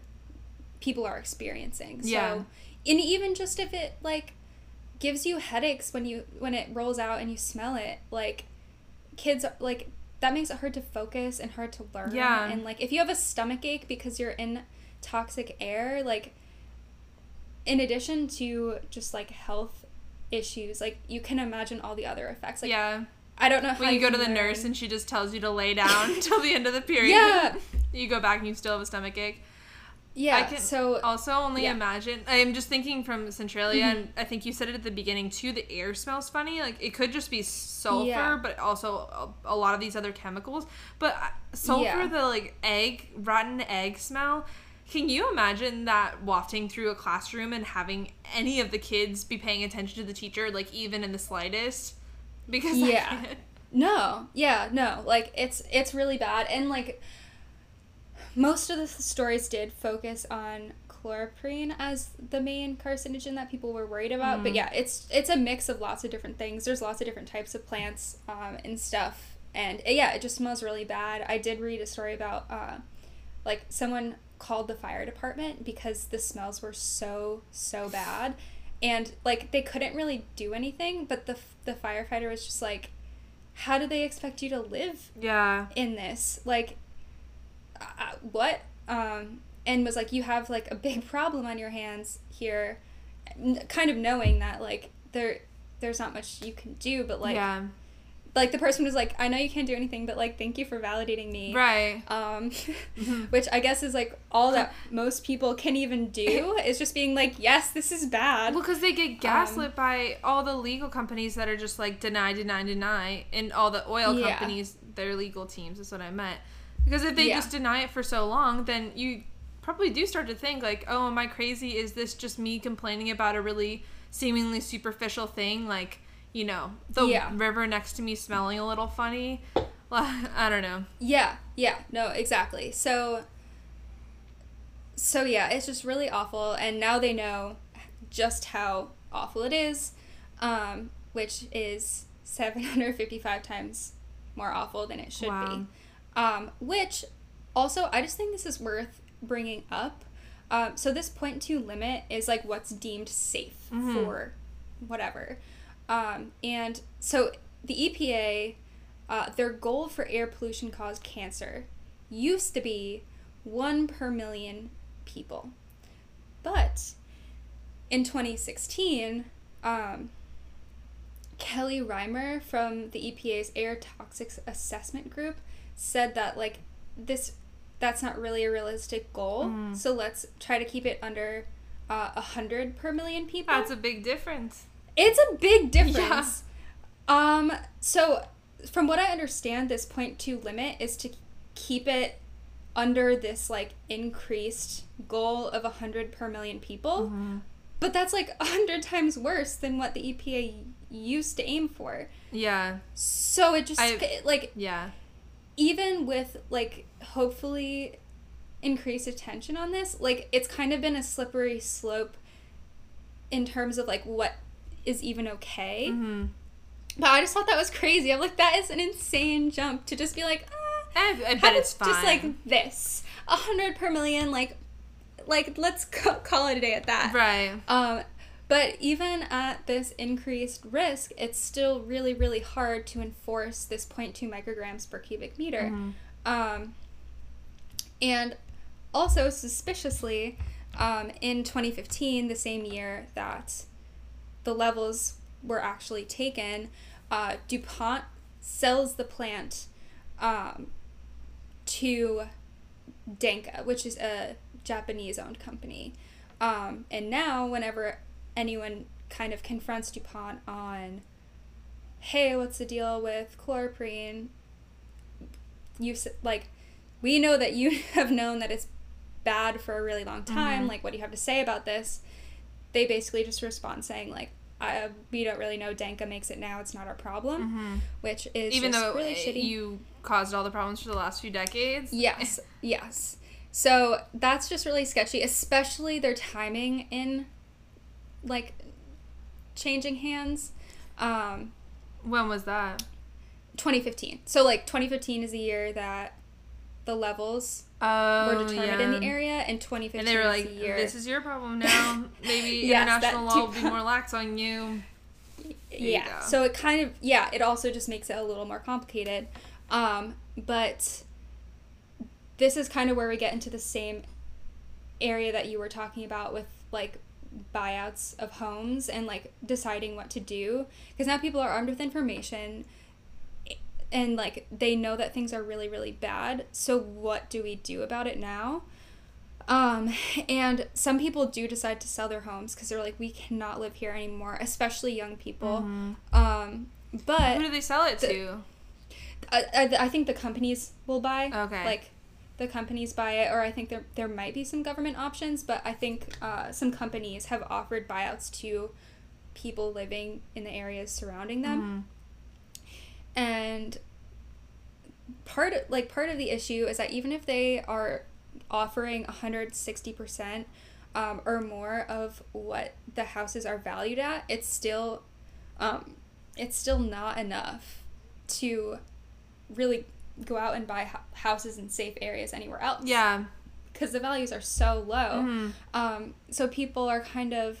people are experiencing. Yeah. So, and even just if it, like, gives you headaches when you, when it rolls out and you smell it, like, kids, like, that makes it hard to focus and hard to learn. Yeah. And, like, if you have a stomach ache because you're in toxic air, like, in addition to just, like, health issues, like, you can imagine all the other effects. Like, yeah. I don't know how When you, you go to learn. the nurse and she just tells you to lay down until the end of the period. Yeah. You go back and you still have a stomach ache. Yeah. I can so, also only yeah. imagine. I'm just thinking from Centralia, mm-hmm. and I think you said it at the beginning, too, the air smells funny. Like, it could just be sulfur, yeah. but also a, a lot of these other chemicals. But sulfur, yeah. the, like, egg, rotten egg smell, can you imagine that wafting through a classroom and having any of the kids be paying attention to the teacher, like, even in the slightest? Because yeah. No. Yeah, no. Like, it's it's really bad. And, like... Most of the stories did focus on chloroprene as the main carcinogen that people were worried about. Mm. But yeah, it's it's a mix of lots of different things. There's lots of different types of plants um, and stuff. And yeah, it just smells really bad. I did read a story about, uh, like, someone called the fire department because the smells were so, so bad. And, like, they couldn't really do anything, but the the firefighter was just like, how do they expect you to live yeah. in this? Like... Uh, what um and was like, you have, like, a big problem on your hands here, N- kind of knowing that, like, there there's not much you can do, but, like, yeah. like, the person was like, I know you can't do anything, but, like, thank you for validating me. Right. Um, mm-hmm. Which I guess is, like, all that most people can even do is just being like, yes, this is bad. Well, because they get gaslit um, by all the legal companies that are just, like, deny, deny, deny. And all the oil yeah. companies, their legal teams, is what I meant. Because if they yeah. just deny it for so long, then you probably do start to think, like, oh, am I crazy? Is this just me complaining about a really seemingly superficial thing? Like, you know, the yeah. river next to me smelling a little funny. I don't know. Yeah, yeah, no, exactly. So, so yeah, it's just really awful, and now they know just how awful it is, um, which is seven hundred fifty-five times more awful than it should wow. be. Um, which, also, I just think this is worth bringing up. Um, so this point two limit is, like, what's deemed safe mm-hmm. for whatever. Um, and so the E P A, uh, their goal for air pollution caused cancer used to be one per million people. But in twenty sixteen, um, Kelly Reimer from the E P A's Air Toxics Assessment Group said that, like, this, that's not really a realistic goal. Mm. So let's try to keep it under uh, one hundred per million people. That's a big difference. It's a big difference. Yeah. Um, so, from what I understand, this point two limit is to keep it under this, like, increased goal of one hundred per million people. Mm-hmm. But that's, like, one hundred times worse than what the E P A used to aim for. Yeah. So, it just, I, like... Yeah. Even with, like, hopefully increased attention on this, like, it's kind of been a slippery slope in terms of, like, what... is even okay. Mm-hmm. But I just thought that was crazy. I'm like, that is an insane jump to just be like, ah, I, I bet it's fine. Just like this. A hundred per million, like, like let's co- call it a day at that. Right. Um, but even at this increased risk, it's still really, really hard to enforce this zero point two micrograms per cubic meter. Mm-hmm. Um, and also, suspiciously, um, in twenty fifteen, the same year that the levels were actually taken, uh, DuPont sells the plant um, to Denka, which is a Japanese-owned company. Um, and now, whenever anyone kind of confronts DuPont on, hey, what's the deal with chloroprene? You like, we know that you have known that it's bad for a really long time. Mm-hmm. Like, what do you have to say about this? They basically just respond saying, like, I, we don't really know. Denka makes it now. It's not our problem, mm-hmm. which is even just though really it, shitty. You caused all the problems for the last few decades. Yes, yes. So that's just really sketchy, especially their timing in, like, changing hands. Um, when was that? twenty fifteen. So, like, twenty fifteen is the year that the levels oh, were determined yeah. in the area, and twenty fifteen and they were like, is the year. This is your problem now. Maybe yes, international law will be more lax on you. There yeah. You so it kind of, yeah, it also just makes it a little more complicated. Um, but this is kind of where we get into the same area that you were talking about with, like, buyouts of homes and, like, deciding what to do. Because now people are armed with information. And, like, they know that things are really, really bad, so what do we do about it now? Um, and some people do decide to sell their homes because they're like, we cannot live here anymore, especially young people. Mm-hmm. Um, but... Who do they sell it the, to? I, I, I think the companies will buy. Okay. Like, the companies buy it, or I think there, there might be some government options, but I think uh, some companies have offered buyouts to people living in the areas surrounding them. Mm-hmm. And part of, like, part of the issue is that even if they are offering one hundred sixty percent um, or more of what the houses are valued at, it's still um, it's still not enough to really go out and buy ho- houses in safe areas anywhere else. Yeah. Because the values are so low. Mm-hmm. Um, so people are kind of...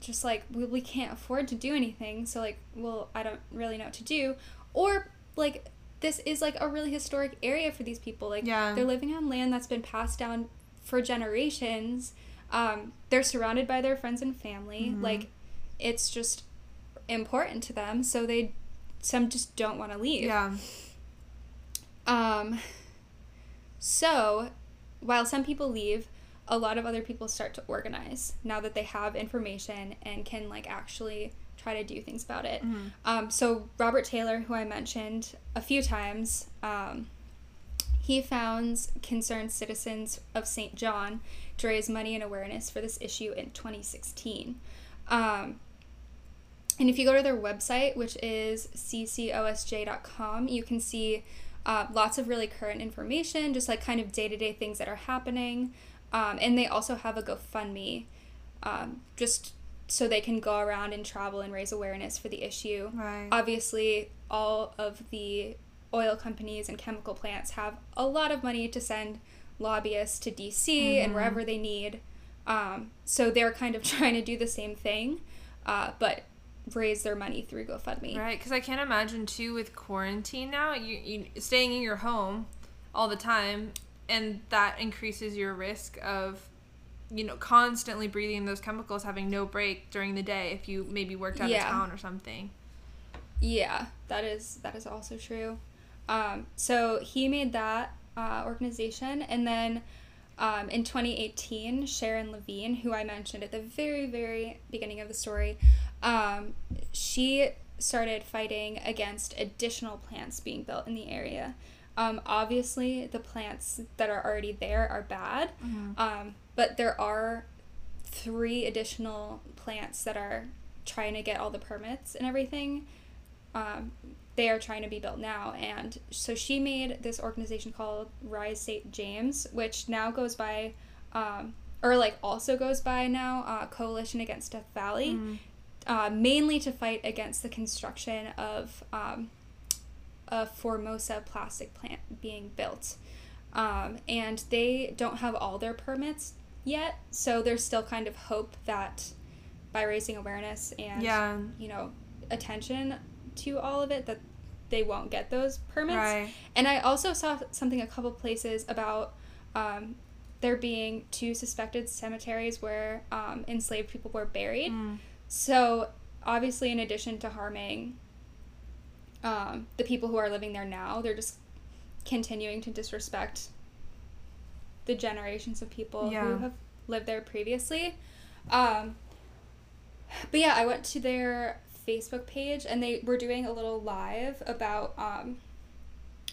just like, well, we can't afford to do anything, so, like, well, I don't really know what to do. Or, like, this is, like, a really historic area for these people. Like, yeah. they're living on land that's been passed down for generations. Um, they're surrounded by their friends and family. Mm-hmm. Like, it's just important to them, so they some just don't want to leave. Yeah. Um, so while some people leave, a lot of other people start to organize now that they have information and can, like, actually try to do things about it. Mm-hmm. Um, so Robert Taylor, who I mentioned a few times, um, he founds Concerned Citizens of Saint John to raise money and awareness for this issue in twenty sixteen. Um, and if you go to their website, which is c c o s j dot com, you can see uh, lots of really current information, just, like, kind of day-to-day things that are happening. Um, and they also have a GoFundMe, um, just so they can go around and travel and raise awareness for the issue. Right. Obviously, all of the oil companies and chemical plants have a lot of money to send lobbyists to D C Mm-hmm. and wherever they need. Um, so they're kind of trying to do the same thing, uh, but raise their money through GoFundMe. Right, because I can't imagine, too, with quarantine now, you, you staying in your home all the time, and that increases your risk of, you know, constantly breathing those chemicals, having no break during the day if you maybe worked out yeah. of town or something. Yeah, that is that is also true. Um, so he made that uh, organization, and then um, in twenty eighteen, Sharon Levine, who I mentioned at the very, very beginning of the story, um, she started fighting against additional plants being built in the area. Um, obviously, the plants that are already there are bad, mm-hmm. um, but there are three additional plants that are trying to get all the permits and everything. Um, they are trying to be built now, and so she made this organization called Rise Saint James, which now goes by, um, or like also goes by now, uh, Coalition Against Death Valley, mm-hmm. uh, mainly to fight against the construction of um, a Formosa plastic plant being built. Um, and they don't have all their permits yet, so there's still kind of hope that by raising awareness and, yeah. you know, attention to all of it, that they won't get those permits. Right. And I also saw something a couple places about um, there being two suspected cemeteries where um, enslaved people were buried. Mm. So obviously, in addition to harming um, the people who are living there now, they're just continuing to disrespect the generations of people yeah. who have lived there previously. Um, but yeah, I went to their Facebook page, and they were doing a little live about um,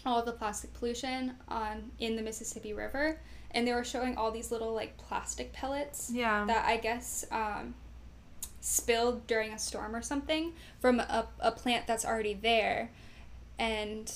all of the plastic pollution on in the Mississippi River, and they were showing all these little, like, plastic pellets yeah. that I guess um, spilled during a storm or something from a, a plant that's already there, and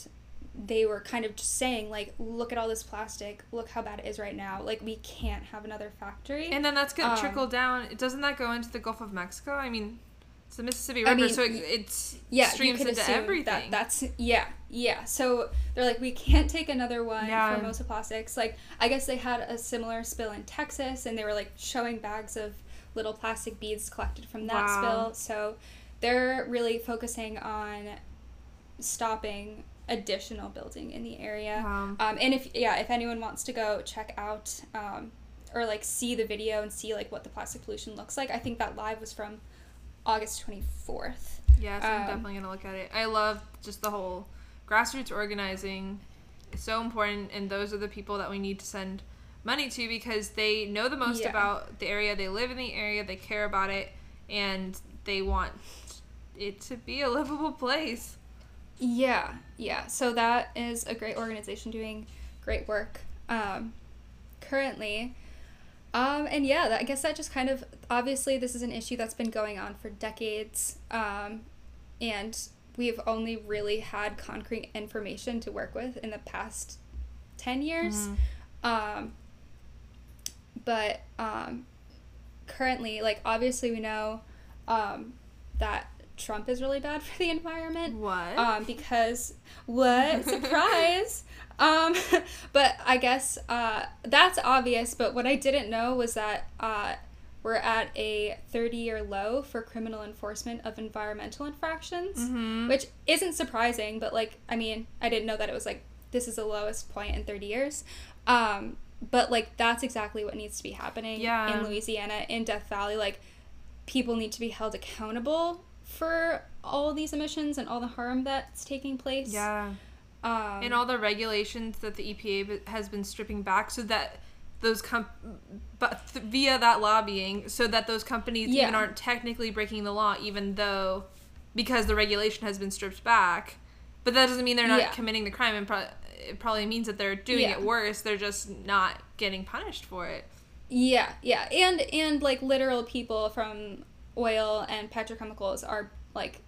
they were kind of just saying, like, look at all this plastic, look how bad it is right now, like, we can't have another factory. And then that's going to um, trickle down. Doesn't that go into the Gulf of Mexico? I mean, it's the Mississippi River, I mean, so it, it yeah, streams into everything. That, that's, yeah, yeah. So they're like, we can't take another one yeah. Formosa plastics. Like, I guess they had a similar spill in Texas, and they were, like, showing bags of little plastic beads collected from that wow. spill. So they're really focusing on stopping additional building in the area. Wow. Um, and if, yeah, if anyone wants to go check out um, or, like, see the video and see, like, what the plastic pollution looks like, I think that live was from August twenty-fourth. Yeah, so um, I'm definitely going to look at it. I love just the whole grassroots organizing. It's so important, and those are the people that we need to send money to because they know the most yeah. about the area. They live in the area. They care about it, and they want it to be a livable place. Yeah, yeah. So that is a great organization doing great work um, currently. Um, and yeah, that, I guess that just kind of, obviously this is an issue that's been going on for decades, um, and we've only really had concrete information to work with in the past ten years. Mm-hmm. Um, but um, currently, like, obviously we know um, that Trump is really bad for the environment. What? Um, because, what? Surprise! Um, but I guess, uh, that's obvious, but what I didn't know was that, uh, we're at a thirty-year low for criminal enforcement of environmental infractions, mm-hmm. which isn't surprising, but, like, I mean, I didn't know that it was, like, this is the lowest point in thirty years, um, but, like, that's exactly what needs to be happening yeah. in Louisiana, in Death Valley. Like, people need to be held accountable for all these emissions and all the harm that's taking place. Yeah. Um, and all the regulations that the E P A has been stripping back so that those com- but th- via that lobbying, so that those companies yeah. even aren't technically breaking the law, even though, because the regulation has been stripped back. But that doesn't mean they're not yeah. committing the crime, and pro- it probably means that they're doing yeah. it worse. They're just not getting punished for it. Yeah, yeah. And, and like, literal people from oil and petrochemicals are, like,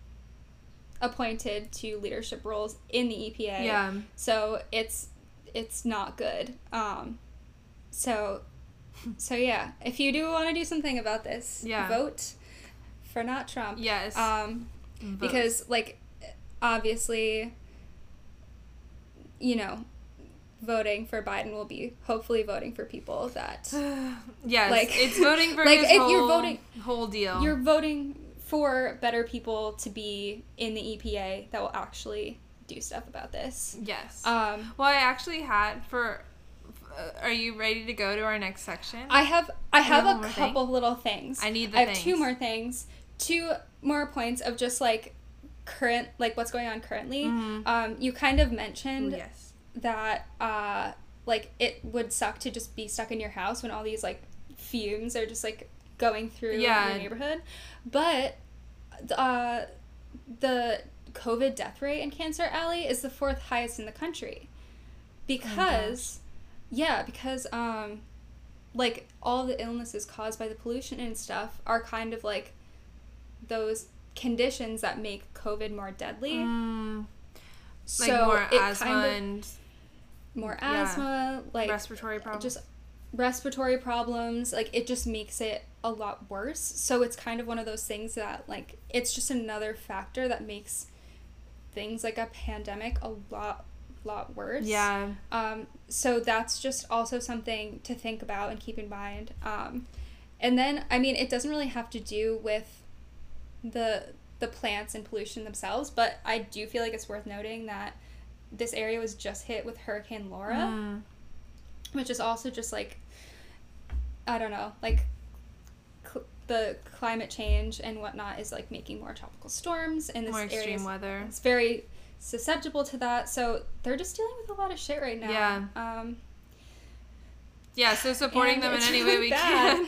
appointed to leadership roles in the E P A. Yeah. So it's it's not good. Um, so, so yeah. If you do want to do something about this, yeah. vote for not Trump. Yes. Um, vote. Because, like, obviously, you know, voting for Biden will be hopefully voting for people that yes, like, it's voting for like his if whole, you're voting, whole deal. You're voting for better people to be in the E P A that will actually do stuff about this. Yes. Um, well, I actually had for. Uh, are you ready to go to our next section? I have. I have, have a couple thing? little things. I need. The I have things. two more things. Two more points of just like current, like what's going on currently. Mm-hmm. Um, you kind of mentioned. Ooh, yes. that uh like it would suck to just be stuck in your house when all these like fumes are just like going through yeah. your neighborhood, but uh the COVID death rate in Cancer Alley is the fourth highest in the country because oh yeah because um like all the illnesses caused by the pollution and stuff are kind of like those conditions that make COVID more deadly. Mm. Like so more asthma kind of, and more asthma, yeah, like respiratory problems. Just respiratory problems, like it just makes it a lot worse. So it's kind of one of those things that like it's just another factor that makes things like a pandemic a lot lot worse. Yeah. Um so that's just also something to think about and keep in mind. Um and then I mean it doesn't really have to do with the the plants and pollution themselves, but I do feel like it's worth noting that this area was just hit with Hurricane Laura, mm. which is also just like, I don't know, like cl- the climate change and whatnot is like making more tropical storms in this more area. More extreme weather. It's very susceptible to that, so they're just dealing with a lot of shit right now. Yeah. Um, yeah, so supporting them in any way we can.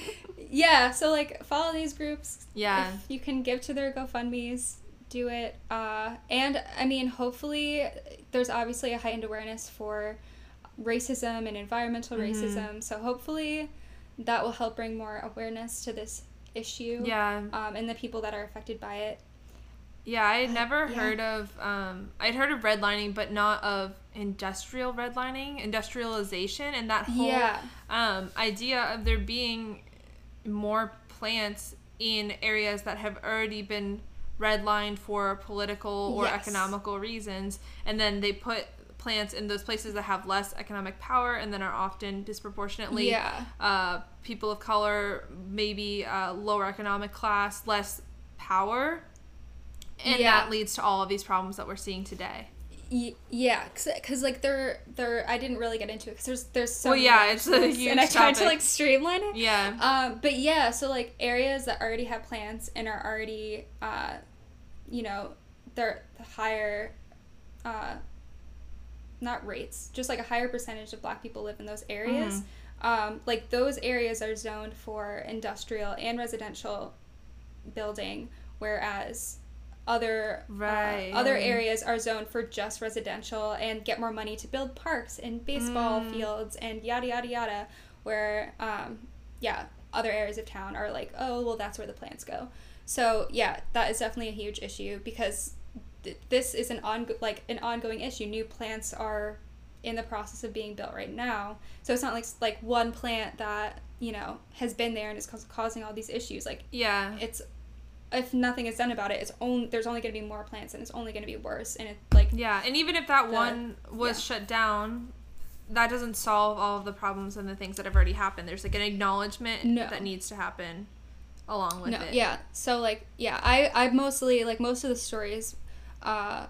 Yeah, so, like, follow these groups. Yeah. If you can give to their GoFundMes, do it. Uh, and, I mean, hopefully, there's obviously a heightened awareness for racism and environmental mm-hmm. racism. So, hopefully, that will help bring more awareness to this issue. Yeah. Um, and the people that are affected by it. Yeah, I had never uh, yeah. heard of, um, I'd heard of redlining, but not of industrial redlining, industrialization, and that whole yeah. um, idea of there being more plants in areas that have already been redlined for political or yes. economical reasons, and then they put plants in those places that have less economic power and then are often disproportionately yeah. uh, people of color, maybe uh, lower economic class, less power, and yeah. that leads to all of these problems that we're seeing today. Yeah, because, like, they're, they're, I didn't really get into it, because there's, there's so well, yeah, it's a huge and I tried topic. to, like, streamline it. Yeah. Um, but, yeah, so, like, areas that already have plants and are already, uh, you know, they're higher, uh, not rates, just, like, a higher percentage of Black people live in those areas. Mm-hmm. Um, like, those areas are zoned for industrial and residential building, whereas Other right. uh, other areas are zoned for just residential and get more money to build parks and baseball mm. fields and yada, yada, yada, where, um, yeah, other areas of town are like, oh, well, that's where the plants go. So, yeah, that is definitely a huge issue because th- this is an on- like an ongoing issue. New plants are in the process of being built right now. So it's not like like one plant that, you know, has been there and is ca- causing all these issues. Like, yeah, it's... if nothing is done about it, it's only there's only going to be more plants and it's only going to be worse. And it's like yeah, and even if that the, one was yeah. shut down, that doesn't solve all of the problems and the things that have already happened. There's like an acknowledgement no. that needs to happen along with no, it. Yeah. So like yeah, I I mostly like most of the stories, uh,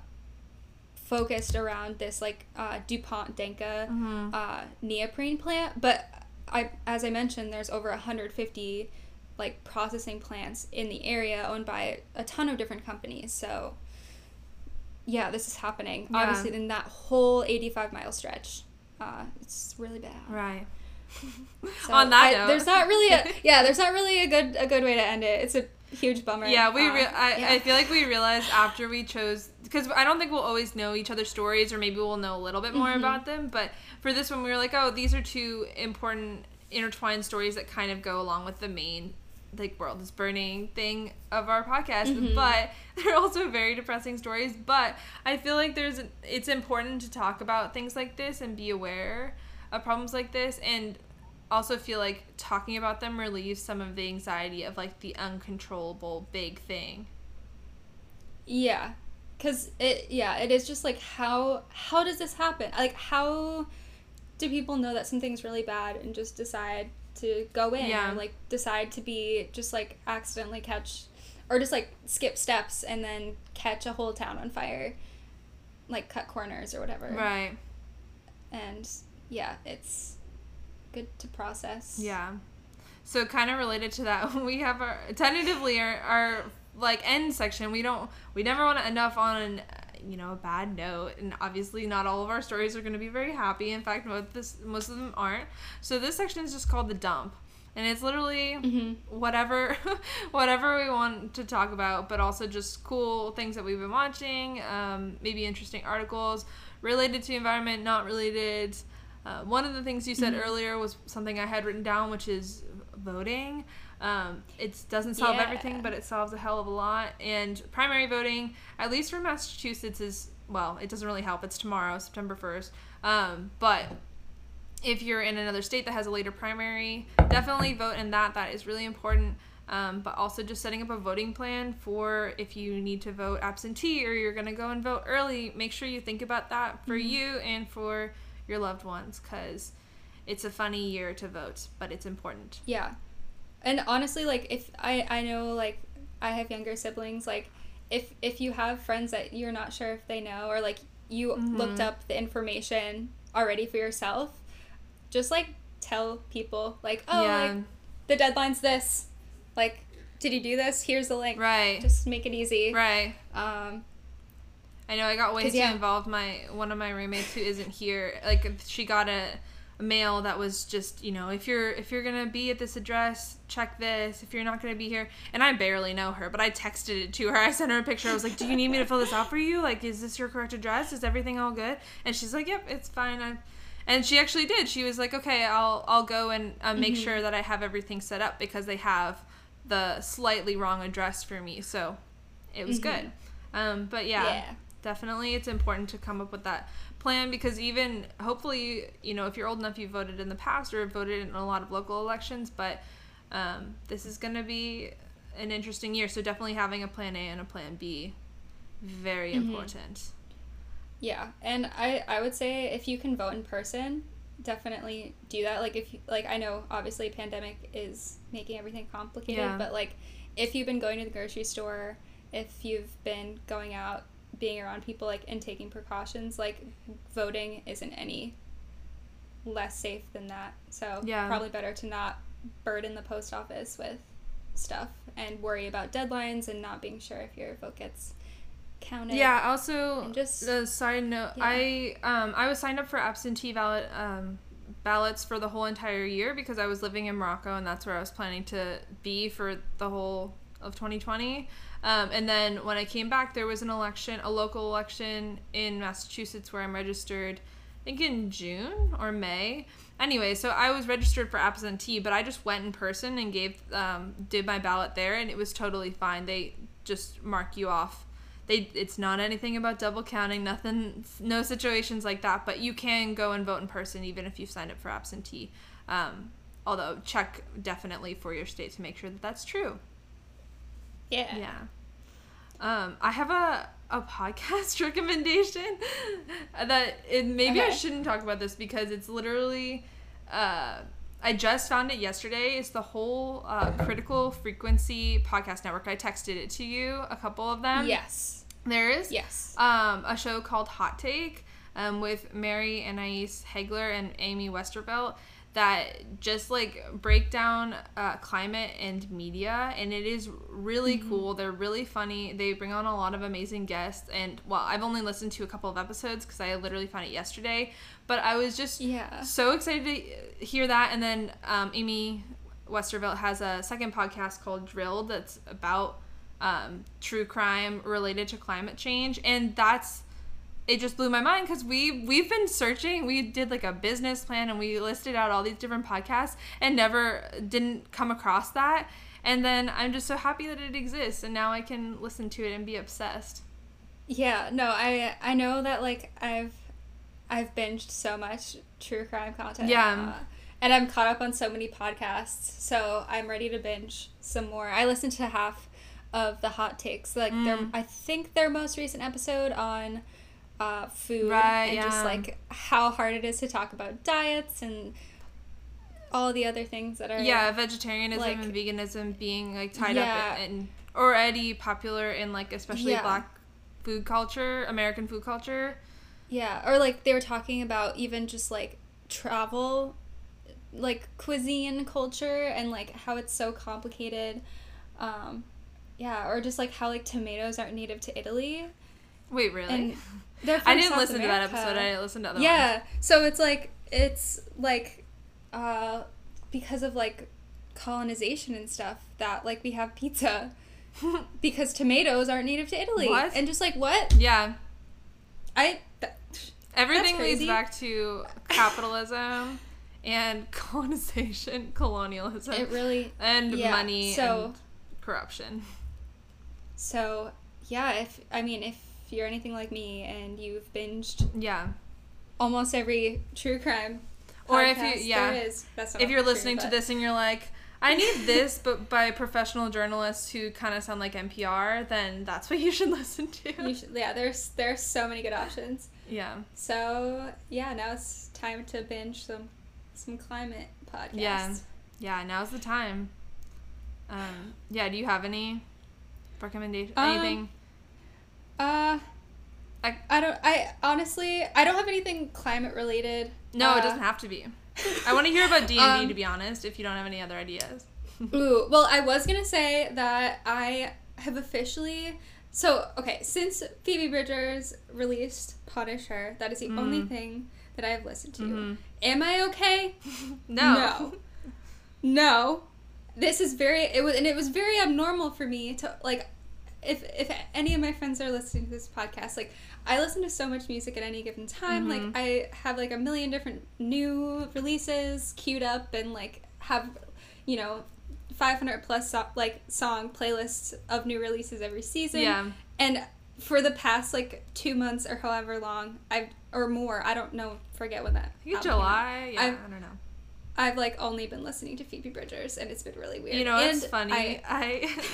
focused around this like uh, DuPont Denka mm-hmm. uh, neoprene plant. But I as I mentioned, there's over one hundred fifty like processing plants in the area owned by a ton of different companies. So yeah, this is happening. Yeah. Obviously, in that whole eighty-five mile stretch, uh, it's really bad. Right. So on that I, note, there's not really a yeah, there's not really a good a good way to end it. It's a huge bummer. Yeah, we. Re- uh, I, yeah. I feel like we realized after we chose, because I don't think we'll always know each other's stories, or maybe we'll know a little bit more mm-hmm. about them. But for this one, we were like, oh, these are two important intertwined stories that kind of go along with the main, like, world is burning thing of our podcast. Mm-hmm. But they're also very depressing stories. But I feel like there's a, it's important to talk about things like this and be aware of problems like this, and also feel like talking about them relieves some of the anxiety of, like, the uncontrollable big thing. Yeah, because it yeah it is just like, how how does this happen? Like, how do people know that something's really bad and just decide to go in? Yeah. Or, like, decide to be just, like, accidentally catch, or just, like, skip steps and then catch a whole town on fire, like, cut corners or whatever. Right. And yeah, it's good to process. Yeah. So kind of related to that, we have our, tentatively, our, our like, end section. We don't, we never want to end off on, you know, a bad note. And obviously not all of our stories are going to be very happy. In fact, most, this, most of them aren't. So this section is just called The Dump. And it's literally mm-hmm. whatever whatever we want to talk about, but also just cool things that we've been watching, um, maybe interesting articles related to environment, not related. Uh, one of the things you said mm-hmm. earlier was something I had written down, which is voting. Um, it doesn't solve yeah. everything, but it solves a hell of a lot. And primary voting, at least for Massachusetts, is, well, it doesn't really help. It's tomorrow, September first. Um, but if you're in another state that has a later primary, definitely vote in that. That is really important. Um, but also just setting up a voting plan for if you need to vote absentee or you're going to go and vote early, make sure you think about that for mm-hmm. you and for your loved ones, because it's a funny year to vote, but it's important. Yeah. And honestly, like, if I, I know, like, I have younger siblings, like, if if you have friends that you're not sure if they know, or, like, you mm-hmm. looked up the information already for yourself, just, like, tell people, like, oh, yeah. like, the deadline's this. Like, did you do this? Here's the link. Right. Just make it easy. Right. Um, I know I got way too yeah. involved. My one of my roommates who isn't here, like, she got a, a mail that was just, you know, if you're if you're gonna be at this address, check this. If you're not gonna be here, and I barely know her, but I texted it to her. I sent her a picture. I was like, do you need me to fill this out for you? Like, is this your correct address? Is everything all good? And she's like, yep, it's fine. I, and she actually did. She was like, okay, I'll I'll go and uh, make mm-hmm. sure that I have everything set up, because they have the slightly wrong address for me. So it was mm-hmm. good. Um, but yeah. yeah. Definitely, it's important to come up with that plan, because even, hopefully, you know, if you're old enough, you voted in the past or voted in a lot of local elections, but um, this is going to be an interesting year, so definitely having a plan A and a plan B, very mm-hmm. important. Yeah, and I, I would say if you can vote in person, definitely do that. Like, if like I know, obviously, pandemic is making everything complicated, yeah. but, like, if you've been going to the grocery store, if you've been going out, being around people, like, and taking precautions, like, voting isn't any less safe than that. So yeah. probably better to not burden the post office with stuff and worry about deadlines and not being sure if your vote gets counted. Yeah, also, and just a side note, yeah. I um I was signed up for absentee ballot um ballots for the whole entire year, because I was living in Morocco, and that's where I was planning to be for the whole of twenty twenty. Um, and then when I came back, there was an election, a local election in Massachusetts where I'm registered, I think in June or May. Anyway, so I was registered for absentee, but I just went in person and gave, um, did my ballot there, and it was totally fine. They just mark you off. They, it's not anything about double counting, nothing, no situations like that, but you can go and vote in person even if you've signed up for absentee. Um, although check definitely for your state to make sure that that's true. Yeah. Yeah. Um, I have a, a podcast recommendation that it, maybe okay. I shouldn't talk about this, because it's literally, uh, I just found it yesterday. It's the whole uh, Critical Frequency Podcast Network. I texted it to you, a couple of them. Yes. There is? Yes. Um, a show called Hot Take um, with Mary Anais Hegler and Amy Westervelt. that just like break down uh, climate and media, and it is really mm-hmm. cool. They're really funny. They bring on a lot of amazing guests, and well, I've only listened to a couple of episodes because I literally found it yesterday, but I was just yeah. so excited to hear that. And then um, Amy Westervelt has a second podcast called Drilled that's about um, true crime related to climate change, and that's it just blew my mind because we, we've been searching. We did like a business plan and we listed out all these different podcasts and never didn't come across that. And then I'm just so happy that it exists, and now I can listen to it and be obsessed. Yeah, no, I I know that like I've I've binged so much true crime content. Yeah. Uh, and I'm caught up on so many podcasts, so I'm ready to binge some more. I listened to half of the Hot Takes. Like mm. their, I think their most recent episode on... Uh, food right, and yeah. just like how hard it is to talk about diets and all the other things that are yeah vegetarianism like, and veganism being like tied yeah. up and already popular in like especially yeah. Black food culture, American food culture. Yeah, or like they were talking about even just like travel, like cuisine culture and like how it's so complicated. Um, yeah, or just like how like tomatoes aren't native to Italy. Wait, really? I didn't South listen America. to that episode. I didn't listen to other yeah. ones. Yeah, so it's like it's like uh, because of like colonization and stuff that like we have pizza because tomatoes aren't native to Italy. What? And just like what? Yeah, I th- everything leads back to capitalism and colonization, colonialism. It really and yeah. money so, and corruption. So yeah, if I mean if. If you're anything like me and you've binged yeah almost every true crime podcast, or if you yeah there is. That's not if you're listening true, to this and you're like I need this but by professional journalists who kind of sound like N P R, then that's what you should listen to. You should, yeah there's there's so many good options. Yeah, so yeah, now it's time to binge some some climate podcasts. Yeah, yeah, now's the time. Um yeah, do you have any recommendation um, anything? Uh, I, I don't, I honestly, I don't have anything climate related. No, uh, it doesn't have to be. I want to hear about D and D, um, to be honest, if you don't have any other ideas. Ooh, well, I was going to say that I have officially, so, okay, since Phoebe Bridgers released Punisher, that is the mm. only thing that I have listened to. Mm-hmm. Am I okay? No. No. No. This is very, it was, and it was very abnormal for me to, like, If if any of my friends are listening to this podcast, like, I listen to so much music at any given time. Mm-hmm. Like, I have, like, a million different new releases queued up and, like, have, you know, five hundred plus, so- like, song playlists of new releases every season. Yeah. And for the past, like, two months or however long, I've or more, I don't know, forget when that happened. July? Yeah, I've, I don't know. I've, like, only been listening to Phoebe Bridgers, and it's been really weird. You know, it's funny. I, I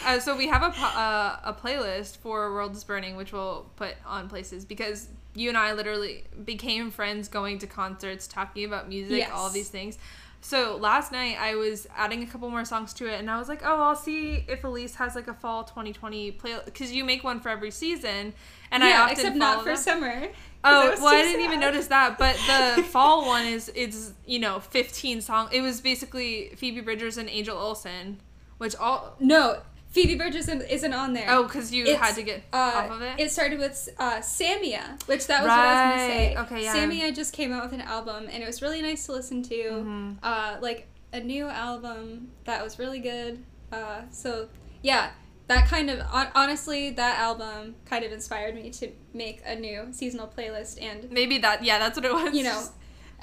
uh, so we have a uh, a playlist for World is Burning, which we'll put on places, because you and I literally became friends going to concerts, talking about music, yes. all these things. So last night, I was adding a couple more songs to it, and I was like, oh, I'll see if Elise has, like, a fall twenty twenty playlist, because you make one for every season, and yeah, I often except not for them. Summer. Oh, well, I didn't sad. even notice that, but the fall one is, it's, you know, fifteen songs. It was basically Phoebe Bridgers and Angel Olsen, which all... No, Phoebe Bridgers isn't on there. Oh, because you it's, had to get uh, off of it? It started with uh, Samia, which that was right. what I was going to say. Okay, yeah. Samia just came out with an album, and it was really nice to listen to. Mm-hmm. Uh, like, a new album that was really good. Uh, so, yeah. That kind of, honestly, that album kind of inspired me to make a new seasonal playlist and... Maybe that, yeah, that's what it was. You know,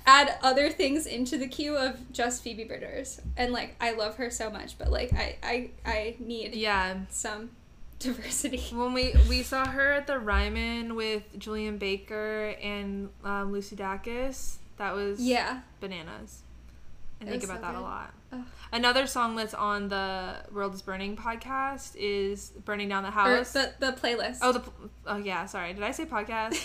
add other things into the queue of just Phoebe Bridgers. And, like, I love her so much, but, like, I, I, I need yeah. some diversity. When we, we saw her at the Ryman with Julian Baker and um, Lucy Dacus, that was yeah. bananas. I think about so that good. a lot. Ugh. Another song that's on the World is Burning podcast is Burning Down the House. Or the, the playlist. Oh, the oh yeah, sorry. Did I say podcast?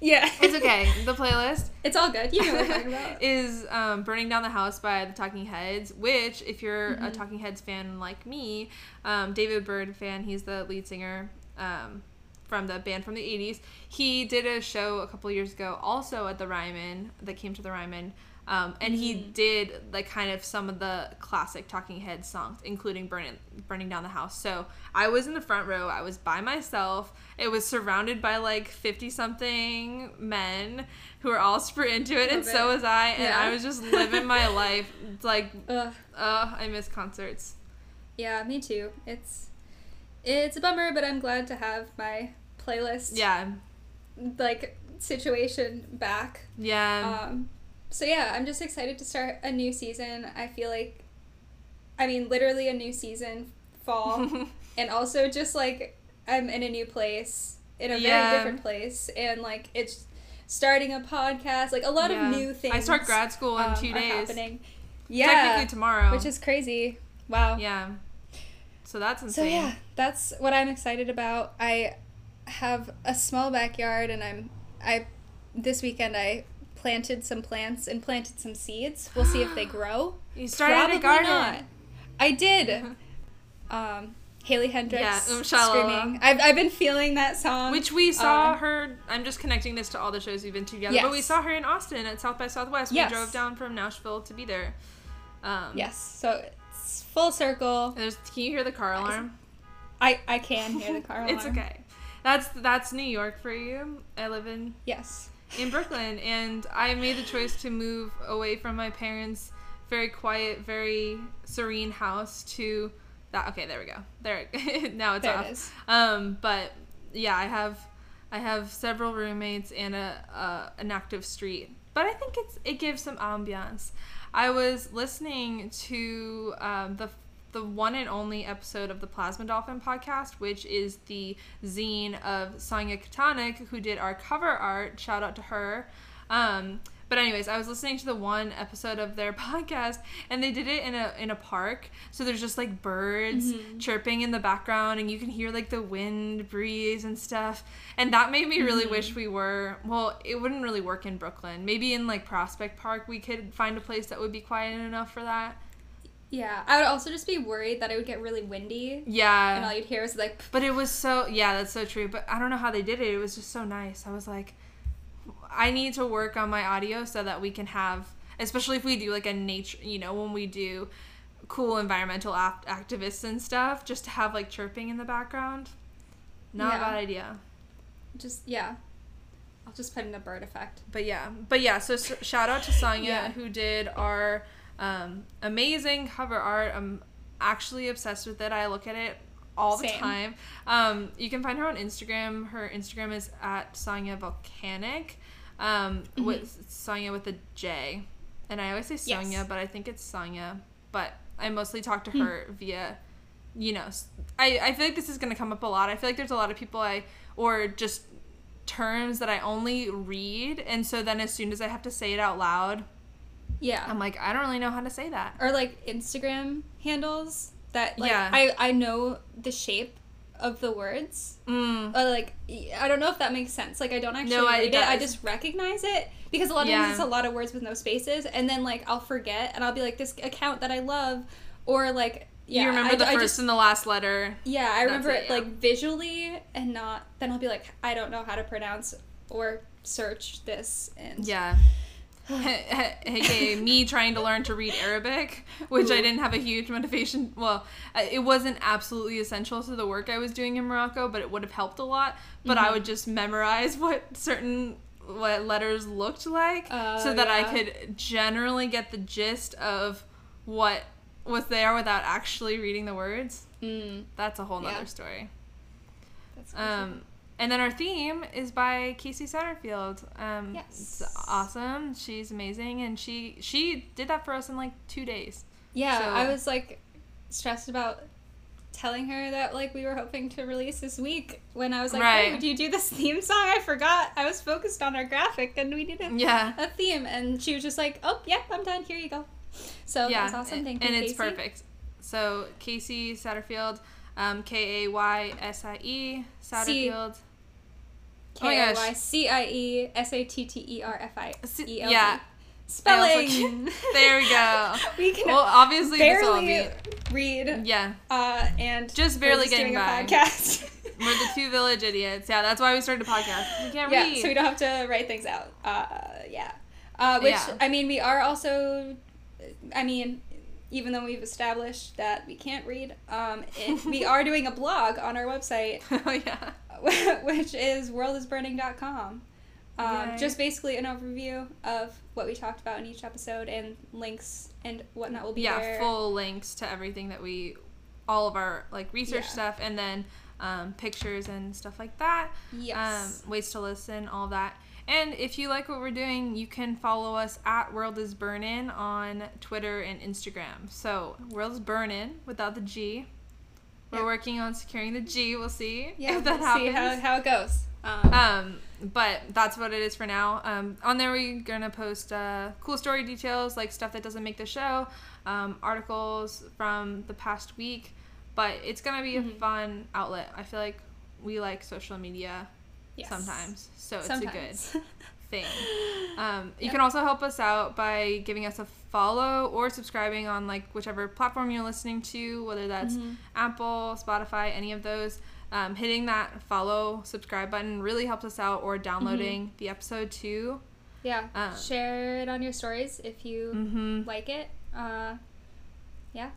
Yeah. It's okay. The playlist. It's all good. You know what I'm talking about. Is um, Burning Down the House by the Talking Heads, which, if you're mm-hmm. a Talking Heads fan like me, um, David Byrd fan, he's the lead singer um, from the band from the eighties. He did a show a couple years ago also at the Ryman, that came to the Ryman, Um, and he mm-hmm. did like kind of some of the classic Talking Heads songs, including Burning Burning Down the House. So I was in the front row. I was by myself. It was surrounded by like fifty-something men who were all super into it, Love and it. so was I. And yeah. I was just living my life. It's like, ugh, uh, I miss concerts. Yeah, me too. It's it's a bummer, but I'm glad to have my playlist. Yeah. Like situation back. Yeah. Um, So yeah, I'm just excited to start a new season. I feel like, I mean, literally a new season, fall, and also just like I'm in a new place, in a yeah. very different place, and like it's starting a podcast, like a lot yeah. of new things. I start grad school in um, two days. Happening. Yeah, technically tomorrow, which is crazy. Wow. Yeah. So that's insane. So yeah, that's what I'm excited about. I have a small backyard, and I'm I this weekend I. planted some plants and planted some seeds. We'll see if they grow. You started Probably a garden. Not. I did. um, Haley Hendricks yeah, um, screaming. I've I've been feeling that song. Which we saw um, her. I'm just connecting this to all the shows we've been to together. Yes. But we saw her in Austin at South by Southwest. We yes. drove down from Nashville to be there. Um, yes. So it's full circle. There's, can you hear the car alarm? I I can hear the car alarm. It's okay. That's that's New York for you. I live in. Yes. in Brooklyn, and I made the choice to move away from my parents' very quiet, very serene house to that. Okay, there we go. There, now it's there off. It is. Um, but yeah, I have, I have several roommates and a, a an active street, but I think it's it gives some ambiance. I was listening to um, the the one and only episode of the Plasma Dolphin podcast, which is the zine of Sonia Katanik, who did our cover art. Shout out to her. Um, but anyways, I was listening to the one episode of their podcast, and they did it in a in a park. So there's just like birds mm-hmm. chirping in the background, and you can hear like the wind breeze and stuff. And that made me really mm-hmm. wish we were, well, it wouldn't really work in Brooklyn. Maybe in like Prospect Park, we could find a place that would be quiet enough for that. Yeah, I would also just be worried that it would get really windy. Yeah. And all you'd hear was like... But it was so... Yeah, that's so true. But I don't know how they did it. It was just so nice. I was like, I need to work on my audio so that we can have... Especially if we do like a nature... You know, when we do cool environmental act- activists and stuff, just to have like chirping in the background. Not yeah. a bad idea. Just, yeah. I'll just put in a bird effect. But yeah. But yeah, so, so shout out to Sonia yeah. who did our... Um, amazing cover art. I'm actually obsessed with it. I look at it all the Same. time. Um, you can find her on Instagram. Her Instagram is at Sonia Volcanic, um, mm-hmm. with Sonia with a J. And I always say Sonia, yes. but I think it's Sonia. But I mostly talk to her mm-hmm. via, you know, I, I feel like this is going to come up a lot. I feel like there's a lot of people I, or just terms that I only read. And so then as soon as I have to say it out loud, yeah, I'm like, I don't really know how to say that. Or like Instagram handles that, like, yeah. I, I know the shape of the words. Mm. Or like, I don't know if that makes sense. Like, I don't actually no, read it. it. I just recognize it because a lot of yeah. times it's a lot of words with no spaces, and then like I'll forget and I'll be like, this account that I love, or like yeah, you remember I, the I first just, and the last letter. Yeah, I remember it, it yeah. like visually and not. Then I'll be like, I don't know how to pronounce or search this and yeah. aka me trying to learn to read Arabic, which I didn't have a huge motivation. Well, it wasn't absolutely essential to the work I was doing in Morocco, but it would have helped a lot. But mm-hmm. I would just memorize what certain what letters looked like, uh, so that yeah. I could generally get the gist of what was there without actually reading the words. Mm. That's a whole nother yeah. story. That's crazy. Um, And then our theme is by Casey Satterfield. Um, yes. It's awesome. She's amazing. And she she did that for us in like two days. Yeah. So. I was like stressed about telling her that like we were hoping to release this week when I was like, right. hey, would you do this theme song? I forgot. I was focused on our graphic and we needed yeah. a theme. And she was just like, oh, yeah, I'm done. Here you go. So yeah. that's awesome. Thank and, you, And Casey. It's perfect. So Casey Satterfield, um, K A Y S I E, Satterfield. See, K A Y C I E S A T T E R F I E L D. Yeah. Spelling. Like, there we go. we can well, obviously barely this will be, read. Yeah. Uh, and just barely just getting doing by. A podcast. We're the two village idiots. Yeah, that's why we started a podcast. We can't yeah, read. Yeah, so we don't have to write things out. Uh, yeah. Uh, which, yeah. I mean, we are also, I mean, even though we've established that we can't read, um, it, we are doing a blog on our website. Oh, yeah. Which is world is burning dot com. Um, just basically an overview of what we talked about in each episode, and links and whatnot will be yeah, there. Yeah, full links to everything that we, all of our, like, research yeah. stuff, and then um, pictures and stuff like that. Yes. Um, ways to listen, all that. And if you like what we're doing, you can follow us at World is Burnin' on Twitter and Instagram. So, World is Burnin' without the G. We're yep. working on securing the G. We'll see yeah, if that we'll happens. See how, how it goes. Um, um, but that's what it is for now. Um, on there, we're going to post uh, cool story details, like stuff that doesn't make the show, um, articles from the past week. But it's going to be mm-hmm. a fun outlet. I feel like we like social media. Yes. Sometimes. So it's Sometimes. a good thing. Um, you yep. can also help us out by giving us a follow or subscribing on like whichever platform you're listening to, whether that's mm-hmm. Apple, Spotify, any of those. Um, hitting that follow, subscribe button really helps us out, or downloading mm-hmm. the episode too. Yeah. Um, Share it on your stories if you mm-hmm. like it. Uh, yeah.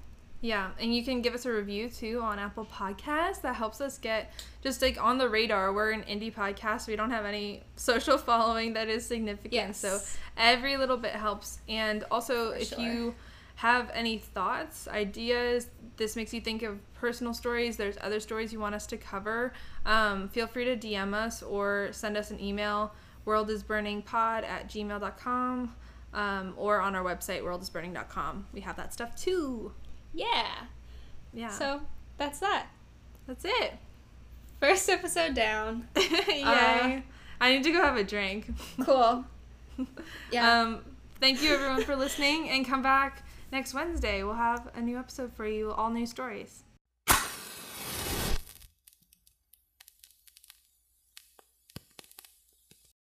Yeah, and you can give us a review, too, on Apple Podcasts. That helps us get just, like, on the radar. We're an indie podcast. We don't have any social following that is significant. Yes. So every little bit helps. And also, For if sure. you have any thoughts, ideas, this makes you think of personal stories, there's other stories you want us to cover, um, feel free to D M us or send us an email, worldisburningpod at gmail dot com, um, or on our website, world is burning dot com. We have that stuff, too. Yeah. Yeah. So, that's that. That's it. First episode down. Yay. Uh, I need to go have a drink. Cool. Yeah. Um, thank you, everyone, for listening, and come back next Wednesday. We'll have a new episode for you, all new stories.